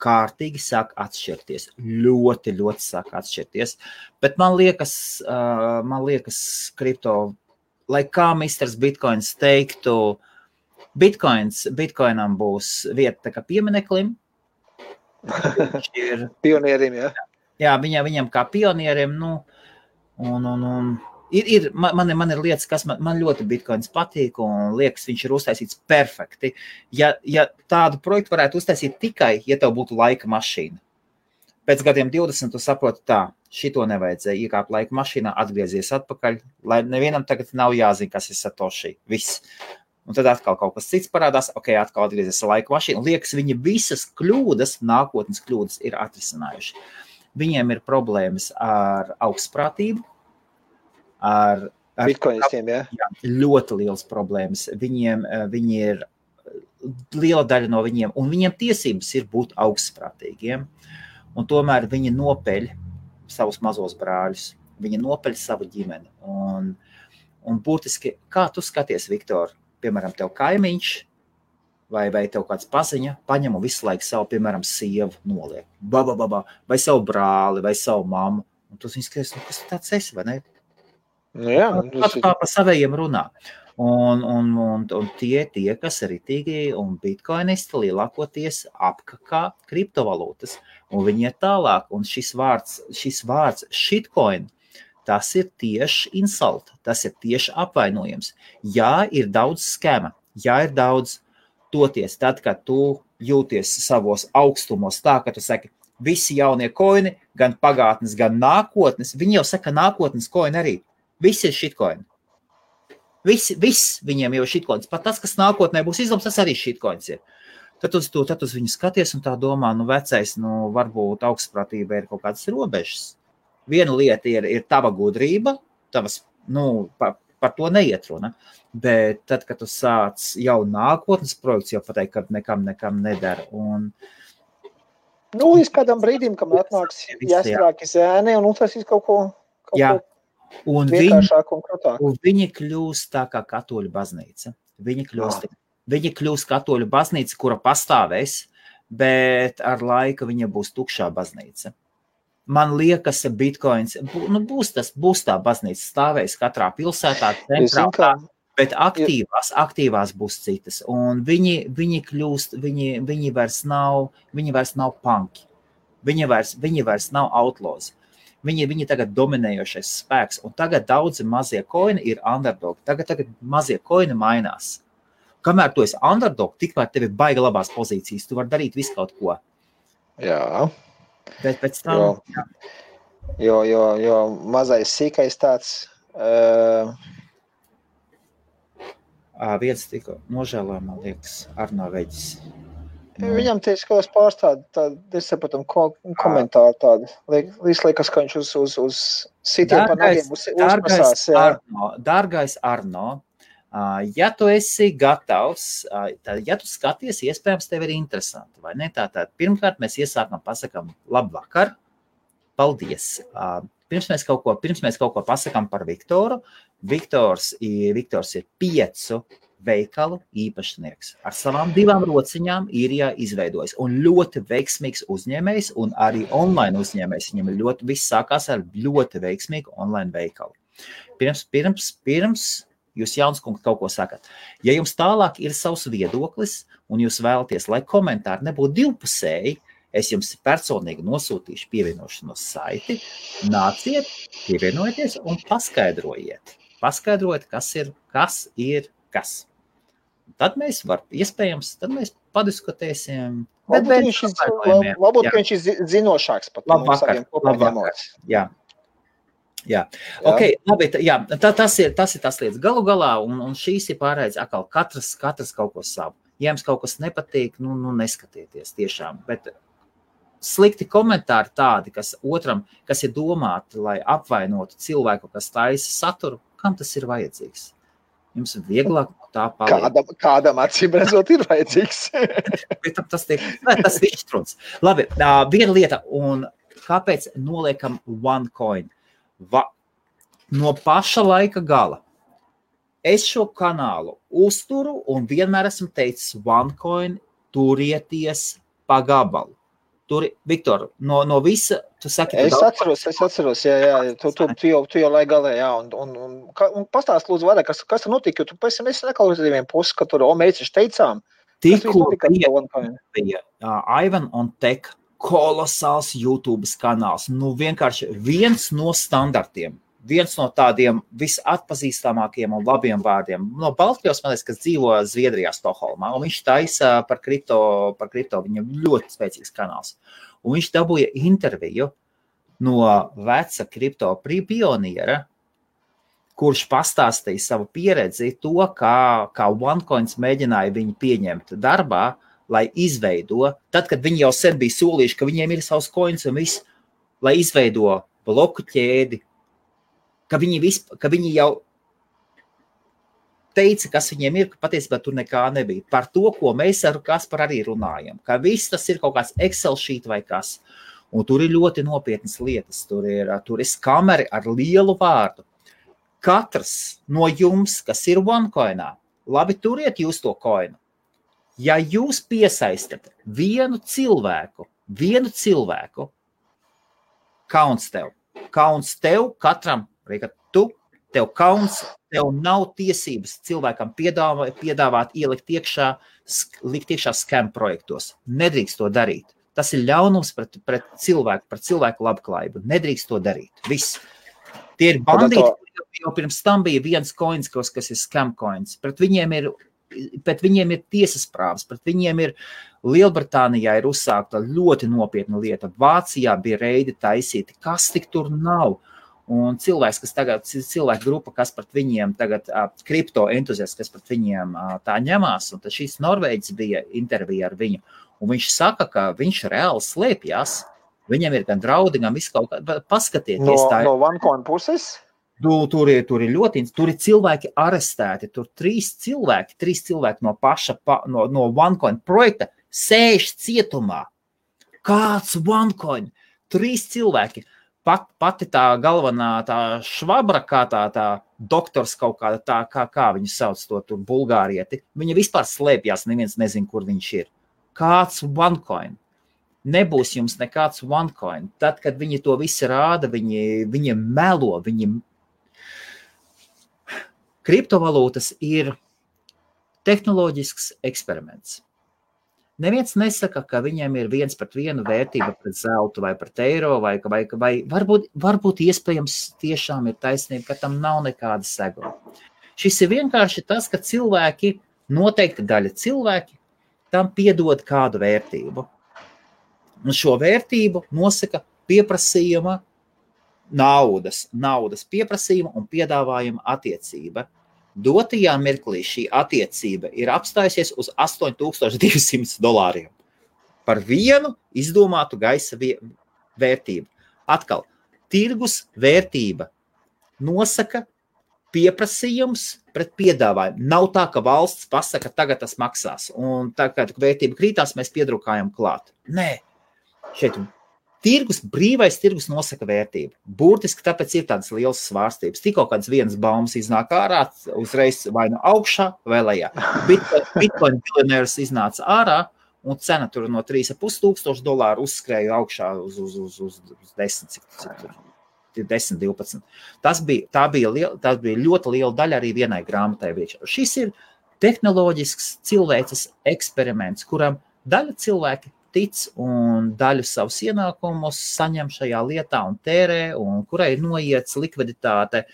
kārtīgi sāk atšķirties, ļoti, ļoti sāk atšķirties, bet man liekas kripto, lai kā Mr. Bitcoins teiktu, Bitcoinam būs vieta tā kā piemineklim. Pionierim, jā? Jā, viņam kā pionierim, nu, un Man ir lietas, kas man ļoti Bitcoins patīk, un liekas, viņš ir uztaisīts perfekti. Ja tādu projektu varētu uztaisīt tikai, ja tev būtu laika mašīna. Pēc gadiem 20 tu saproti tā, šito nevajadzēja iekāpt laika mašīnā, atgriezies atpakaļ, lai nevienam tagad nav jāzina, kas ir Satoshi. Viss. Un tad atkal kaut kas cits parādās, ok, atkal atgriezies laika mašīna. Liekas, viņi visas kļūdas, nākotnes kļūdas ir atrisinājuši. Viņiem ir problēmas ar augstprātību, ar Bitcoinistiem, jā? Ļoti liels problēmas. Viņi ir liela daļa no viņiem, un viņiem tiesības ir būt augstprātīgiem. Un tomēr viņi nopeļ savus mazos brāļus, viņi nopeļ savu ģimeni. Un būtiski, kā tu skaties, Viktor, piemēram, tev kaimiņš vai tev kāds paziņa, paņem un visu laiku savu, piemēram, sievu noliek. Vai savu brāli, vai savu mammu. Un tu viņus skaties, kas tu tāds esi, vai ne? Jā. Kā pa savējiem runā. Un tie, kas ritīgi un bitcoinisti lielākoties apkakā kriptovalūtas, un viņi ir tālāk, un šis vārds shitcoin, tas ir tieši insult, tas ir tieši apvainojums. Jā, ir daudz skema, jā, ir daudz toties tad, kad tu jūties savos augstumos tā, ka tu saki, visi jaunie koini, gan pagātnes, gan nākotnes, viņi jau saka nākotnes koini arī, visi ir shitcoini. Viss viņiem jau shitcoins. Pat tas, kas nākotnē būs izlams, tas arī shitcoins ir. Tad uz viņu skaties un tā domā, vecais, varbūt augstprātība ir kaut kādas robežas. Viena lieta ir tava gudrība, tavas, par to neietruna. Bet tad, kad tu sāc jau nākotnes projekts, jau pateikt, ka nekam nedara. Un... līdz kādam brīdim, kam atnāks jāstrāki zēni un uztaisīs kaut ko. Un viņi kļūst tā kā katoļu baznīca. Viņi kļūst katoļu baznīca, kura pastāvēs, bet ar laiku viņa būs tukšā baznīca. Man liekas, bitcoins, būs tā baznīca stāvēs katrā pilsētā, centrā, bet aktīvās būs citas. Un viņi vairs nav punki, viņi vairs nav outlaws. Viņi tagad dominējošais spēks, un tagad daudzi mazie koini ir underdog. Tagad mazie koini mainās. Kamēr tu esi underdog, tikmēr tev ir baigi labās pozīcijas. Tu var darīt visu kaut ko. Jā. Bet pēc tam... Jo mazais sīkais tāds... Viens tikko nožēlā, man liekas, Arno Veģis. Viņam tieši kaut kas pārstādi komentāri tādi. Liekas, ka viņš uz sitiem panākiem uzprasās. Dārgais Arno, ja tu esi gatavs, tad, ja tu skaties, iespējams, tev ir interesanti, vai ne? Tātad, pirmkārt, mēs iesākam, pasakam labvakar, paldies. Pirms mēs kaut ko pasakam par Viktoru, Viktors ir 5 veikalu īpašnieks. Ar savām 2 rociņām Īrijā izveidojas un ļoti veiksmīgs uzņēmējs un arī online uzņēmējs. Viņam viss sākās ar ļoti veiksmīgu online veikalu. Pirms jūs, Jauns kungs, kaut ko sakat. Ja jums tālāk ir savs viedoklis un jūs vēlaties, lai komentāri nebūtu divpusēji, es jums personīgi nosūtīšu pievienošanos saiti, nāciet, pievienojieties un paskaidrojiet. Paskaidrojiet, kas ir. Tad mēs padiskutēsim. Varbūt viņš ir zinošāks par to saviem kopējiem. Jā. Okay, labi, jā, tas ir tas lietas galu galā, un šīs ir pārēdz atkal katrs kaut ko savu. Ja jums kaut kas nepatīk, neskatieties tiešām, bet slikti komentāri tādi, kas otram, kas ir domāti, lai apvainotu cilvēku, kas taisa saturu, kam tas ir vajadzīgs? Jums vieglāk tā paliek. Kādam acīm redzot ir vajadzīgs. tas viss truns. Labi, viena lieta, un kāpēc noliekam OneCoin? No paša laika gala es šo kanālu uzturu un vienmēr esmu teicis OneCoin, turieties pa gabalu. Viktor, no visa, tu saki... Es atceros, jā, tu jau lai galē, jā, un pastāst lūdzu vairāk, kas tur notika, jo tu pēc tam esi nekādiem puses, ka tur omēciši teicām. Tikko bija Ivan on Tech, kolosāls YouTube kanāls, vienkārši viens no standartiem, viens no tādiem visatpazīstamākiem un labiem vārdiem. No Baltkrievs, man liekas, kas dzīvo Zviedrijā, Stokholmā, un viņš taisa par kripto, viņam ļoti spēcīgs kanāls. Un viņš dabūja interviju no veca kripto pioniera, kurš pastāstīja savu pieredzi to, kā OneCoins mēģināja viņu pieņemt darbā, lai izveido, tad, kad viņi jau sen bija solījuši, ka viņiem ir savs coins un viss, lai izveido bloku ķēdi, ka viņi jau teica, kas viņiem ir, ka patiesībā tur nekā nebija. Par to, ko mēs ar Kasparu arī runājam, ka viss tas ir kaut kāds Excel sheet vai kas. Un tur ir ļoti nopietnas lietas. Tur ir skameri ar lielu vārdu. Katrs no jums, kas ir OneCoinā, labi turiet jūs to coinu. Ja jūs piesaistat vienu cilvēku, kauns tev katram, Rika, tev kauns, tev nav tiesības cilvēkam piedāvāt likt iekšā skam projektos. Nedrīkst to darīt. Tas ir ļaunums pret cilvēku labklājību. Nedrīkst to darīt. Viss. Tie ir bandīti, jo pirms tam bija viens coins, kas ir skam coins. Pret viņiem ir tiesas prāvas, pret viņiem ir Lielbritānijā ir uzsākta ļoti nopietna lieta. Vācijā bija reidi taisīti, kas tik tur nav. Un cilvēku grupa, kas pret viņiem tagad, kripto entuziasts, kas pret viņiem tā ņemās, un tad šīs Norvēģis bija intervija ar viņu. Un viņš saka, ka viņš reāli slēpjās, viņam ir gan draudi, gan visu kaut kā, paskatieties tā. No OneCoin puses? Tur ir ļoti, tur ir cilvēki arestēti, tur trīs cilvēki no OneCoin projekta sēž cietumā. Kāds OneCoin? 3 cilvēki. Pati tā galvenā tā švabra, kā tā doktors kaut kāda, tā, kā viņu sauc to tur bulgārieti, viņa vispār slēpjās, neviens nezin, kur viņš ir. Kāds OneCoin? Nebūs jums nekāds OneCoin. Tad, kad viņi to visi rāda, viņi melo, Kriptovalūtas ir tehnoloģisks eksperiments. Neviens nesaka, ka viņiem ir viens pret vienu vērtība pret zeltu vai pret eiro, vai varbūt iespējams tiešām ir taisnība, ka tam nav nekāda seguma. Šis ir vienkārši tas, ka cilvēki, noteikti daļa cilvēki, tam piedod kādu vērtību. Un šo vērtību nosaka pieprasījuma naudas pieprasījuma un piedāvājuma attiecība. Dotajā mirklī šī attiecība ir apstājusies uz $8,200 par vienu izdomātu gaisa vērtību. Atkal, tirgus vērtība nosaka pieprasījums pret piedāvājumu. Nav tā, ka valsts pasaka, tagad tas maksās, un tā, kad vērtība krītās, mēs piedrukājam klāt. Nē, šeit brīvais tirgus nosaka vērtību. Burtiski tāpēc ir tādas lielas svārstības. Tikko kāds viens baumas iznāk ārā, uzreiz vai no augšā, vai lejā. Bitcoin Billionaires iznāca ārā, un cena tur no $3,500 uzskrēja augšā uz 10, cik tur, 10, 12. Tā bija ļoti liela daļa arī vienai grāmatai viekšā. Šis ir tehnoloģisks cilvēces eksperiments, kuram daļa cilvēki tic un daļu savus ienākumus saņem šajā lietā un tērē, un kurai noiets likviditāte.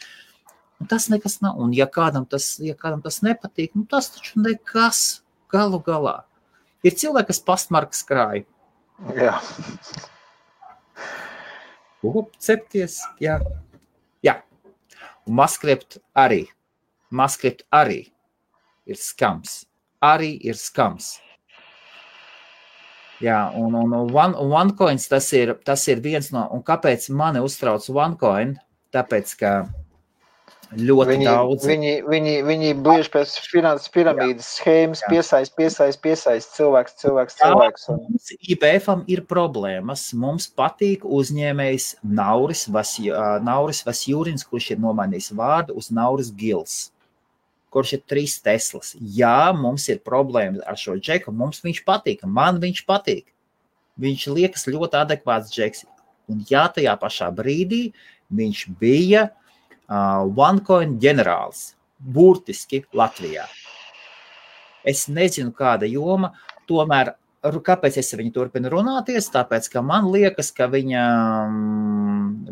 Un tas nekas nav. Un ja kādam tas nepatīk, nu tas taču nekas galu galā. Ir cilvēki, kas pastmarkas krāja. Jā. Cepties, jā. Jā. Un Maskript arī ir skams. Arī ir skams. Jā, un OneCoins tas ir viens no, un kāpēc mani uztrauc OneCoin? Tāpēc, ka ļoti daudz... Viņi bliež pēc finanses piramīdas schēmas, piesaist cilvēks. Un... Mums IBF-am ir problēmas. Mums patīk uzņēmējs Nauris Vasjūrins, kurš ir nomainījis vārdu uz Nauris Gils, kurš ir 3 Teslas. Jā, mums ir problēma ar šo džeku, mums viņš patīk, man viņš patīk. Viņš liekas ļoti adekvāts džeks. Un jā, tajā pašā brīdī viņš bija OneCoin ģenerāls, burtiski Latvijā. Es nezinu, kāda joma, tomēr, kāpēc es ar viņu turpinu runāties, tāpēc, ka man liekas, ka viņa...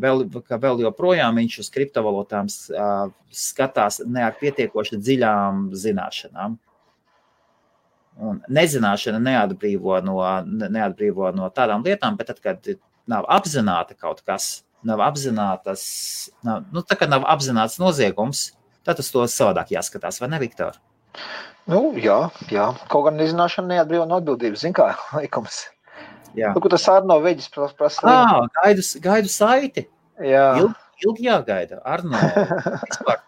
vēl joprojām viņš uz kriptovalūtām skatās ne ar pietiekoši dziļām zināšanām. Un nezināšana neatbrīvo no tādām lietām, bet tad, kad nav apzināta kaut kas, nav apzināts noziegums, tad uz to savādāk jāskatās, vai ne, Viktor? Nu, jā. Kaut gan nezināšana neatbrīvo no atbildības, zin kā likums. Jā. Lūk, tas Arno Veģis prasa. Gaidu saiti. Jā. Ilgi jāgaida. Arno, vispār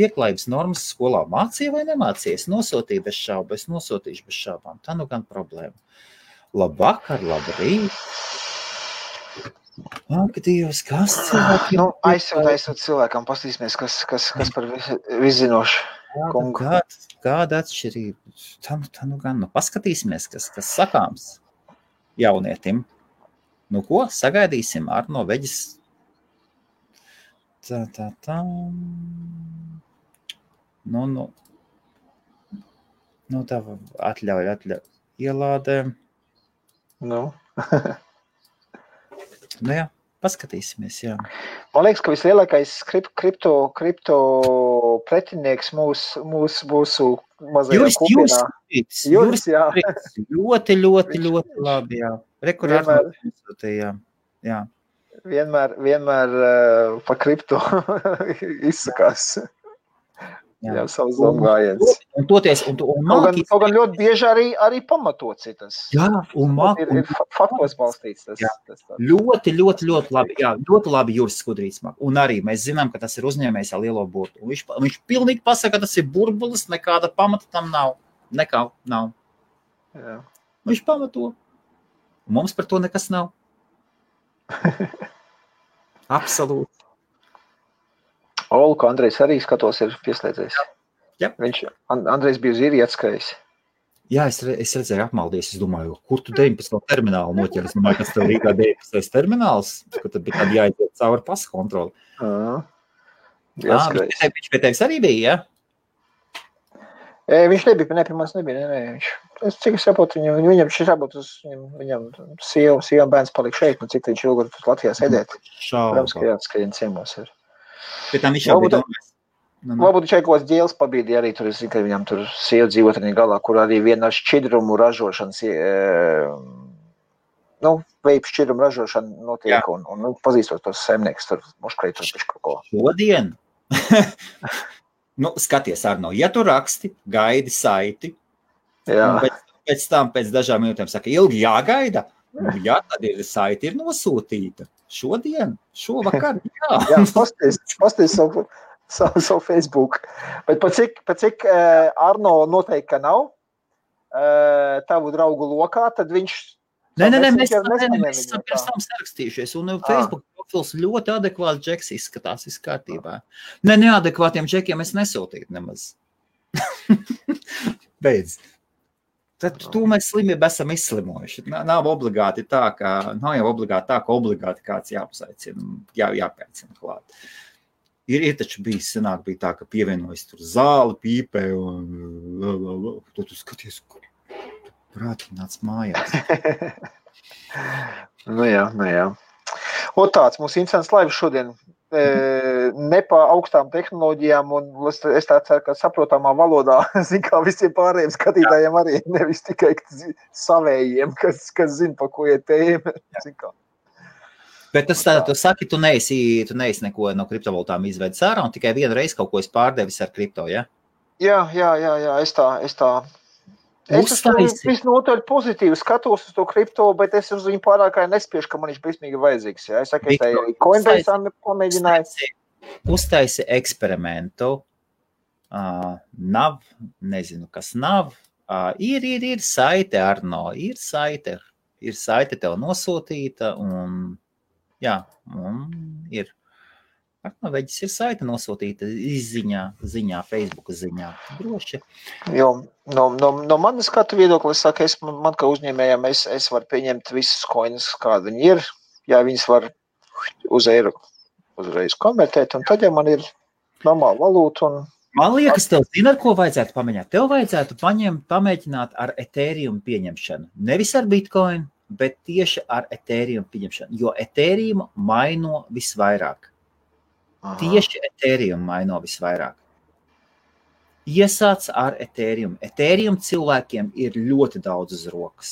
pieklājības normas skolā mācīja vai nemācījies? Nosūtīju bez šaubu, es nosūtīšu bez šaubām. Tā nu gan problēma. Labvakar, labrīt. Ak, Dievs, kas cilvēki? Nu, aizsūt cilvēkam, pastīsimies, kas par viszinošu. Kāda atšķirība? Tā nu gan, paskatīsimies, kas sakāms. Jaunietim. Nu ko, sagaidīsim Arno Veģis. Tā. Nu, tā atļauj. Ielādē. Nu. Nu jā, paskatīsimies, jā. Man liekas, ka vislielākais kripto pretinieks mūsu mazajā kopienā. Jūs, ļoti labi, jā. Rekurāri. Vienmēr pa kripto izsakās. Jā, savs domgājiens. Un toties, kaut gan ļoti bieži arī pamatots ir tas. Jā, un mākslinieks. Ir faktos balstīts tas. Ļoti labi, jā, ļoti labi Jūras Skudrīts. Un arī mēs zinām, ka tas ir uzņēmējs ar lielo burtu. Un viņš pilnīgi pasaka, ka tas ir burbulis, nekāda pamata tam nav. Nekā nav. Jā. Viņš pamato. Mums par to nekas nav. Absolūti. Olku Andrejs arī skatos ir pieslēdzējis. Jā. Viņš Andrejs bija uz īri atskrējis. Jā, es redzēju apmaldies, es domāju, kur tu 19. terminālu noķer, es domāju, kas tev Rīgā 19. termināls, ka tad bija jāiet cauri pasa kontroli. Viņš pie tevis arī bija, jā? Viņš nebija, ne pie manis nebija. Es cik es saprotu, viņam šis jābūt uz viņam sievam bērns palika šeit, un cik viņš ilgi tur Latvijā sēdēt. Protams, ka jāatskaļina ciemos ir. Varbūt šeit kaut kāds ģēles pabīdīja arī tur, es zinu, ka viņam tur sieva dzīvotrīnī galā, kur arī viena šķidrumu ražošanas, veipu šķidrumu ražošana notiek, un pazīstot tos saimnieks tur, muškrīt tur pišķi kaut ko. Šodien? Skaties, Arno, ja tu raksti, gaidi saiti, pēc dažām minūtēm saka, ilgi jāgaida, jā, tad saiti ir nosūtīta. Šodien, šovakar, jā. Jā, pasties savu Facebook. Bet pat cik Arno noteikti, ka nav tavu draugu lokā, tad viņš... Nē, mēs esam pirms tam sarakstījušies, un Facebook profils ļoti adekvāti džeks izskatās viskārtībā. Nē, neadekvātiem džekiem es nesūtītu nemaz. Beidz. Tad tu mēs slimību esam izslimojuši. Nav jau obligāti tā, ka obligāti kāds jāpasaicina, jāpēcina klāt. Ir taču bija tā, ka pievienojas tur zāli, pīpē un tad tu skaties, kur prāti nāc mājās. Nu jā. O tāds, mums interesants laivs šodien. Ne pa augstām tehnoloģijām, un es tā ceru, ka saprotamā valodā, kā visiem pārējiem skatītājiem arī, nevis tikai savējiem, kas zina, pa ko iet tēma. Bet tas tā, tu saki, tu neesi neko no kriptovalūtām izvedi sārā, un tikai vienu reizi kaut ko es pārdevis ar kripto, ja? Jā, es tā. Es visnotaļ pozitīvi skatos uz to kripto, bet es uz viņu pārākai nespiešu, ka man viņš brismīgi vajadzīgs. Jā. Es saku, ka Coinbase pamēģināju. Uztaisi eksperimentu. Nav, nezinu, kas nav. Ir saite, Arno. Ir saite tev nosūtīta. Un, jā, ir. Arno Veģis ir saite nosūtīta ziņā, Facebooka ziņā. Droši. Jo, no manas skatu viedoklis saka, man kā uzņēmējām, es varu pieņemt visus koinas, kādi viņi ir. Jā, viņas var uz eiro uzreiz konvertēt, un tad, ja man ir normāla valūta. Un... Man liekas, tev zini, ar ko vajadzētu pamēģināt? Tev vajadzētu pamēģināt ar Ethereum pieņemšanu, nevis ar Bitcoin. bet tieši ar Ethereum pieņemšanu, jo Ethereum maino visvairāk. Aha. Tieši Ethereum maino visvairāk. Iesāc ar Ethereum. Ethereum cilvēkiem ir ļoti daudz uz rokas.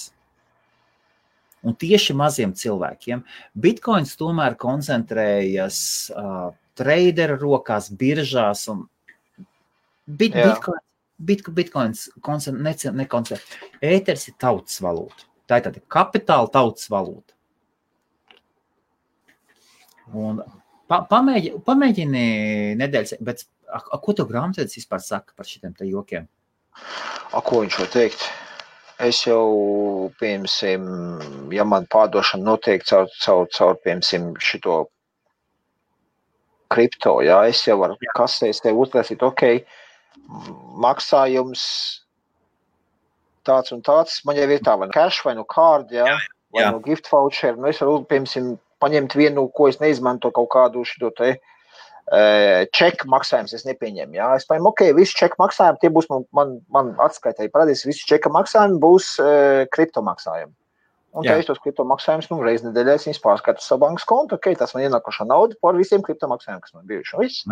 Un tieši maziem cilvēkiem. Bitcoins tomēr koncentrējas traderu rokās, biržās un Bitcoins nekoncentrē. Ēters ir tautas valūta. Tā ir tāda kapitāla tautas valūta. Un pamēģini nedēļas, bet ko tu grāmatvedis vispār saka par šitiem te jokiem? Ko viņš var teikt? Es jau, piemēram, ja man pārdošana notiek caur piemēram, šito kripto, jā, es jau varu kasēs tev uztaisīt, okei, maksājums tāds un tāds, man jau ir tā, vai no cash, vai no card, jā, vai no gift voucher, nu es varu, piemēram, paņemt vienu, ko es neizmanto kaut kādu šito te čeku maksājums es nepieņemu, jā, es paņemu, okei, visi čeku maksājumi, tie būs man atskaitai parādīs, visi čeka maksājumi būs kripto maksājumi. Un tā es tos kripto maksājumus, nu, reiz nedēļā es viņus pārskatu savu bankas kontu, okei, tas man ienākošā nauda par visiem kripto maksājumiem, kas man bijuši, un viss.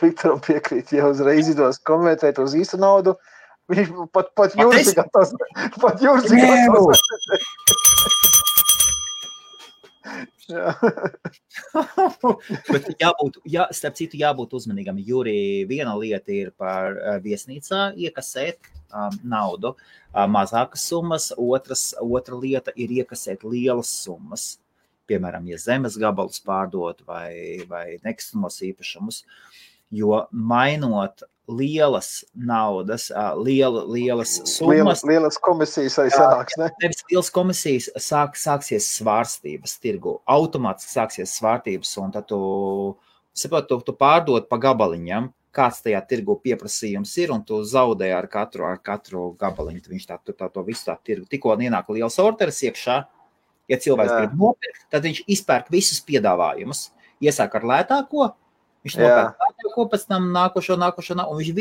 Viktoram piekrīt, ja uzreiz idos konvertēt uz īstu naudu, viņš pat jūrcīgās Bet starp citu jābūt uzmanīgam. Juri, viena lieta ir par viesnīcā iekasēt naudu, mazākas summas, otra lieta ir iekasēt lielas summas, piemēram, ja zemes gabalus pārdot vai nekustamos īpašumus, jo mainot lielas naudas, lielas summas. Lielas komisijas arī sanāks, ne? Nevis lielas komisijas sāksies svārstības tirgu. Automātiski sāksies svārstības, un tad tu pārdod pa gabaliņam, kāds tajā tirgu pieprasījums ir, un tu zaudē ar katru gabaliņu. Viņš to visu tā tirgu. Tikko ienāk liels orderis iekšā, ja cilvēks grib nopirkt, tad viņš izpērk visus piedāvājumus. Iesāk ar lētāko, viņš nopērk ko pēc tam nākošo, un viņš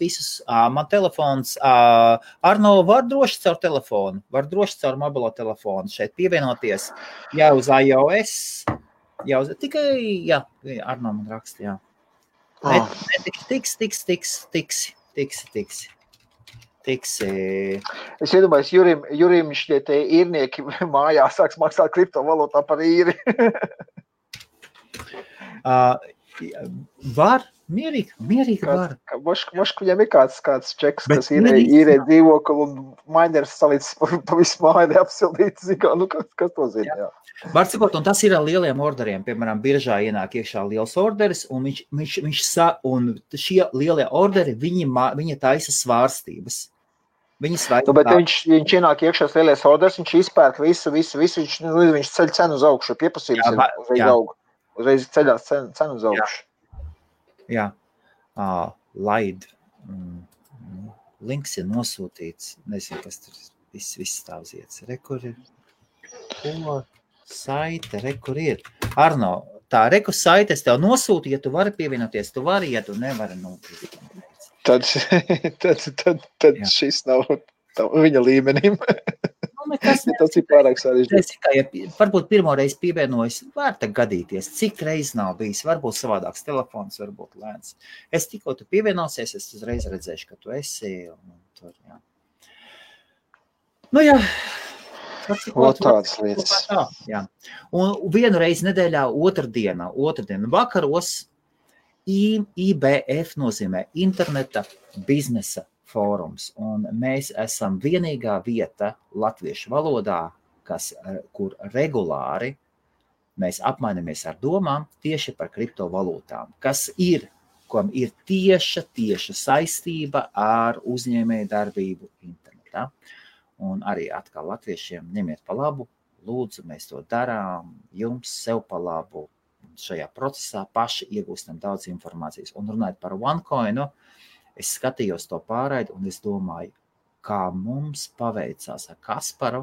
visus. Man telefons, Arno, var droši caur telefonu, var droši caur mobilo telefonu šeit pievienoties, jā, uz iOS, jā, Arno man raksta, jā. Tiksi. Es iedomājos, Jurim šie te īrnieki mājā sāks maksāt kriptovalūtā par īri. Var, mierīgi var. Mošku viņam ir kāds čeks, bet kas īrē dzīvokli un mainers salīdz pa visu māju apsildīt, kas to zina, jā. Varcikot, un tas ir ar lieliem orderiem, piemēram, biržā ienāk iekšā liels orderis, un un šie lielie orderi, viņi taisa svārstības. Nu, bet viņš ienāk iekšās lielais orders, viņš izpērk visu, viņš ceļ cenu uz augšu, pieprasības ir aug. Uzreiz ceļās cenu uz augšu. Jā. Laid. Links ir nosūtīts. Nezinu, kas tur viss stāv ziets. Rekur ir. Arno, tā reku saite es tev nosūtu, ja tu vari pievienoties. Tu vari, ja tu nevari. Tad šis nav viņa līmenim. Tas ir pārāk sarežģīti. Varbūt pirmo reizi pievienojas, var te gadīties, cik reiz nav bijis, varbūt savādāks telefons, varbūt lēns. Es tikko tu pievienosies, es uzreiz redzēšu, ka tu esi. Tāds lietas. Jā. Un vienu reizi nedēļā, otrdienu vakaros, IBF nozīmē interneta biznesa fórums, un mēs esam vienīgā vieta latviešu valodā, kur regulāri mēs apmainamies ar domām tieši par kriptovalūtām, kam ir tieša saistība ar uzņēmēju darbību internetā. Un arī atkal latviešiem ņemiet pa labu, lūdzu, mēs to darām, jums sev pa labu. Šajā procesā paši iegūstam daudz informācijas. Un runājot par OneCoinu, es skatījos to pārraidi un es domāju, kā mums paveicās ar Kasparu.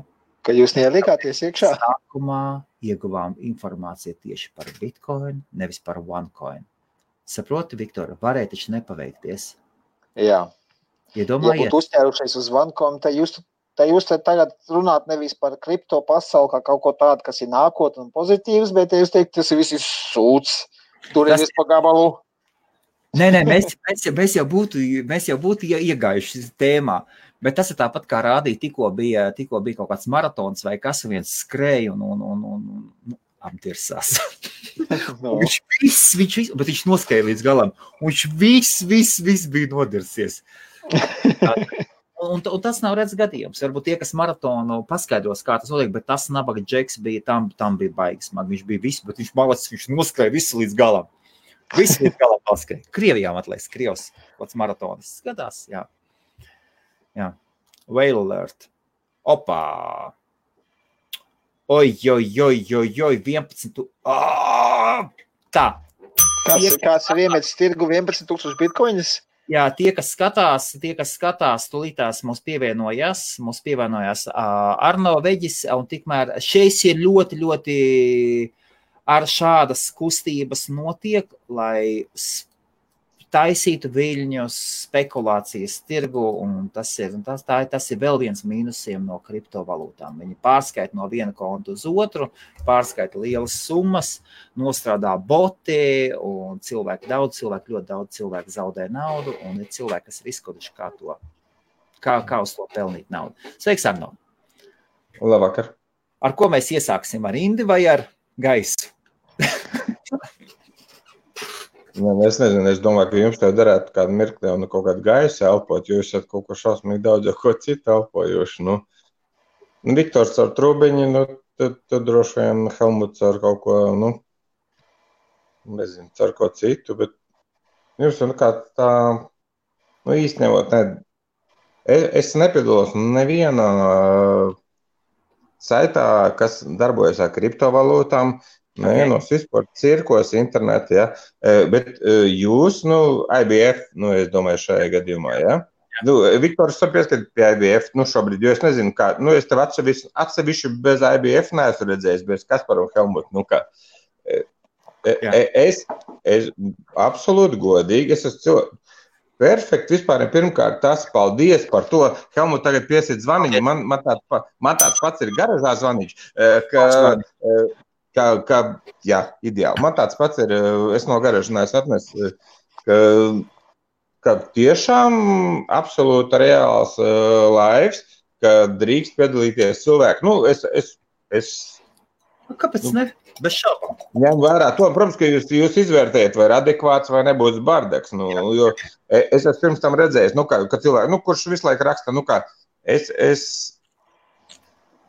Ka jūs neielikāties iekšā? Sākumā ieguvām informāciju tieši par Bitcoin, nevis par OneCoin. Saproti, Viktor, varēja taču nepaveikties. Jā. Ja būtu uzķērušies uz OneCoin, tad jūs Te jūs te tagad runāt nevis par kripto pasauli, kā kaut ko tādu, kas ir nākotne un pozitīvs, bet te jūs teikt, tas ir viss sūds, turieties pa gabalu. Nē, mēs jau būtu iegājuši tēmā, bet tas ir tāpat kā rādīja, tikko bija kaut kāds maratons vai kas, viens skrēja un aptirsās. No. Viņš viss, bet viņš noskrēja līdz galam, un viņš viss bija nodirsies. Un tas nav redz gadījums. Varbūt tie, kas maratonu paskaidros, kā tas notiek, bet tas nabaga džeks bija, tam bija baigi smagi. Viņš bija viss, bet viņš malacis, viņš noskrēja visu līdz galam. Visu līdz galam noskrēja. Krievijām atlaist, Krievs, pats maratonis. Skatās, jā. Whale alert. Opā. Oj, 11. Tā. Kāds ir iemets tirgu 11,000 bitcoinas? Jā, tie, kas skatās, tūlītās mums pievienojās Arno Veģis, un tikmēr šeis ir ļoti, ļoti ar šādas kustības notiek, lai taisītu viļņus spekulācijas tirgu, un tas ir vēl viens mīnusiem no kriptovalūtām. Viņi pārskaita no viena konta uz otru, pārskaita lielas summas, nostrādā boti, un ļoti daudz cilvēku zaudē naudu, un ir cilvēki, kas ir izkoduši, kā uz to pelnīt naudu. Sveiks, Arno! Labvakar! Ar ko mēs iesāksim? Ar indi vai ar gaisu? Es nezinu, es domāju, ka jums tev darētu kādu mirkli un kaut kādu gaisu elpot, jo jūs esat kaut ko šausmīgi daudz jau ko citu elpojuši. Nu, Viktors ar trūbiņu, tad droši vien Helmuts ar kaut ko, nezinu, ar ko citu, bet jums ir kā tā, īstenībā, es nepiedalos nevienā saitā, kas darbojas ar kriptovalūtām, Vienos vispār cirkos internetā, ja? Bet jūs, IBF, es domāju šajā gadījumā, ja? Viktors, tu pieskatīt pie IBF, šobrīd, jo es nezinu, kā, es tev atsevišķi bez IBF neesmu redzējis, bez Kaspara un Helmuta, kā. Es absolūti godīgi, es esmu cilvēks. Perfekti, vispār pirmkārt tas, paldies par to, Helmut tagad piesiet zvaniņu, man tāds pats ir garažā zvaniņš, ka jā, ideāli. Man tāds pats ir, es no garažinājos atnes, ka tiešām absolūti reāls laivs, ka drīkst piedalīties cilvēki. Es... Kāpēc ne? Bez šaubām. Ņem vērā to, protams, ka jūs izvērtējat, vai ir adekvāts, vai nebūs bardeks. Jo es esmu pirms tam redzējis, ka cilvēki, kurš visu laiku raksta,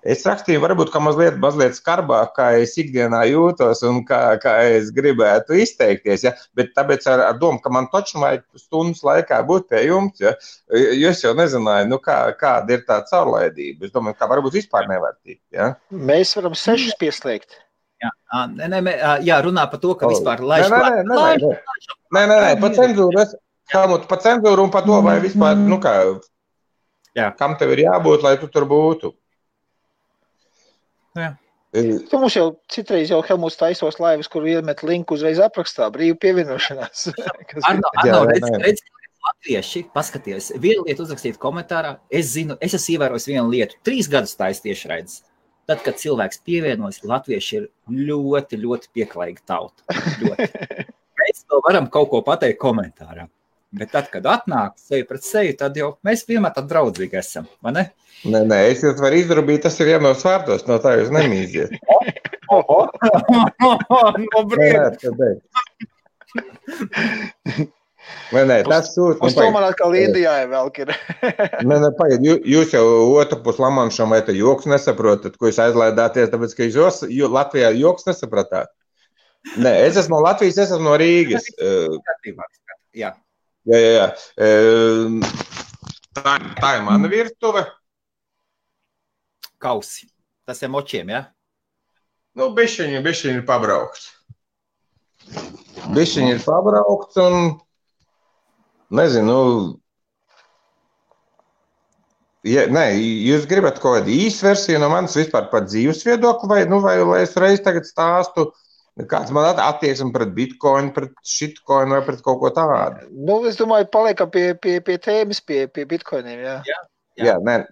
Es rakstīju, varbūt, ka mazliet skarbāk, kā es ikdienā jūtos un kā es gribētu izteikties, ja? Bet tāpēc ar domu, ka man toču vajag stundas laikā būt pie jums, ja? Jo es jau nezināju, kāda ir tā caurlaidība. Es domāju, kā varbūt vispār nevar tikt. Ja? Mēs varam 6 pieslēgt. Jā, runā par to, ka vispār laišu. Nē, pa cenzūru un par to, vai vispār, kam tev ir jābūt, lai tu tur būtu. Jā. Tu mums jau citreiz jau Helmuts taisos laivas, kur iemet linku uzreiz aprakstā, brīvu pievienošanās. Arno, redz, latvieši, paskaties, vienu lietu uzrakstīt komentārā, es esmu ievērojis vienu lietu, 3 gadus tais tieši redz. Tad, kad cilvēks pievienojas, latvieši ir ļoti, ļoti pieklājīga tauta. Ļoti. Mēs to varam kaut ko pateikt komentārā. Bet tad, kad atnāk seju pret seju, tad jau mēs vienmēr tad draudzīgi esam, vai ne? Nē, es jūs varu izdrubīt, tas ir vienos vārdos, no tā jūs nemīziet. No brīdī. Nē, tas sūt. Uz to man atkal Indijā velk ir. Nē, pagaid, jūs jau otru pus Lamanšam vai te joks nesaprotat, ko jūs aizlaidāties, tāpēc, ka jūs Latvijā joks nesapratāt. Nē, es esmu no Latvijas, es esmu no Rīgas. Jā. Jā. Tā ir mana virtuve. Kausi. Tas ir močiem, jā? Bišķiņi ir pabraukts. Un nezinu, jūs gribat kaut kādu īsu versiju no manas vispār par dzīves viedokli, vai lai es reiz tagad stāstu, kāds man attieksme pret Bitcoin, pret shitcoin vai pret kaut ko tādu? Es domāju, paliekam pie tēmas, pie Bitcoiniem, jā. Jā, nē,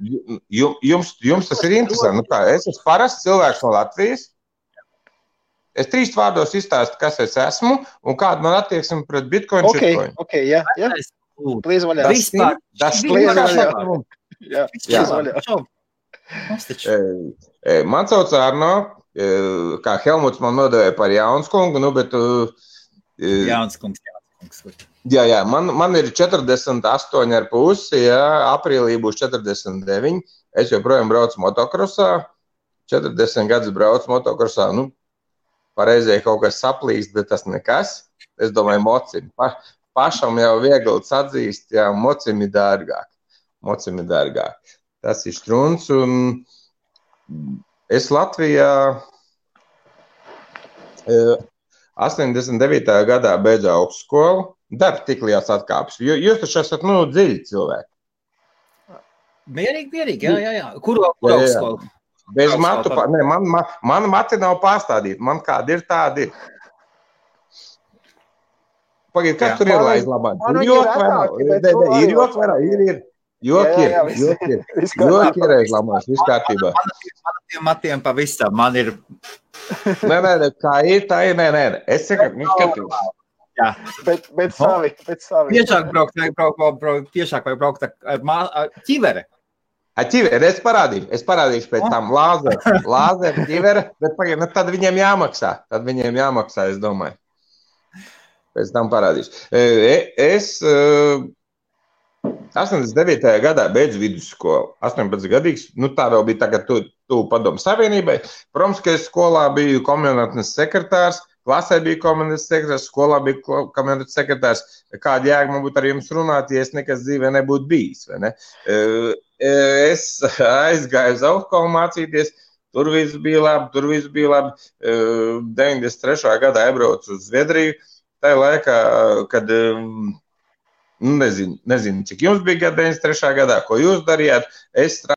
jums tas ir interesanti. Nu, kā, es esmu parasts cilvēks no Latvijas. Es 3 vārdos izstāstu, kas es esmu un kāda man attieksme pret Bitcoin. Ok, jā. Plīz vaļā. Vispār. Man sauc Arno, kā Helmuts man nodevēja par Jaunskungu, nu, bet... Jaunskungs. Jā, man ir 48,5, jā, aprīlī būs 49. Es joprojām braucu motokrosā, 40 gadus braucu motokrosā, nu, pareizēji kaut kas saplīst, bet tas nekas. Es domāju, mocim. Pašam jau viegli sadzīst, jā, mocim ir dārgāk. Tas ir štruns, un es Latvijā 89. gadā beidzu augstskolu, darba tik liels atkāpes. Jūs taču esat, nu, dziļi cilvēki. Mierīgi, jā. Kuru augstskolu? Bez matu, ne, man mati nav pārstādīti, man kāda ir, tāda ir. Pagaid, kas tur ir, lai izlabāt? Ir joki reklāmās, viss kārtībā. Man tiem matiem pavisam, man ir... Nē, kā ir, tā ir, nē, es saku, nu skatījos. Jā, bet savi. Tiešāk vai braukt ar ķivere. Es parādīšu pēc tam lāzeru, ķivere, bet pagaid, nu tad viņiem jāmaksā, es domāju. Pēc tam parādīšu. Es 89. gadā beidzu vidusskolu. 18 gadīgs, nu tā vēl bija tagad tuvu Padomu Savienībai. Promskais skolā biju komunitnes sekretārs, klasē biju komunitnes sekretārs, skolā biju komunitnes sekretārs. Kāda jēga man būtu ar jums runāt, ja es nekas dzīvē nebūtu bijis, vai ne? Es aizgāju uz augstskolu mācīties. Tur viss bija labi. 93. gadā iebraucu uz Zviedriju. Tajā laikā, kad, nezinu, cik jums bija gada 93. gadā, ko jūs darījāt, es strādāju.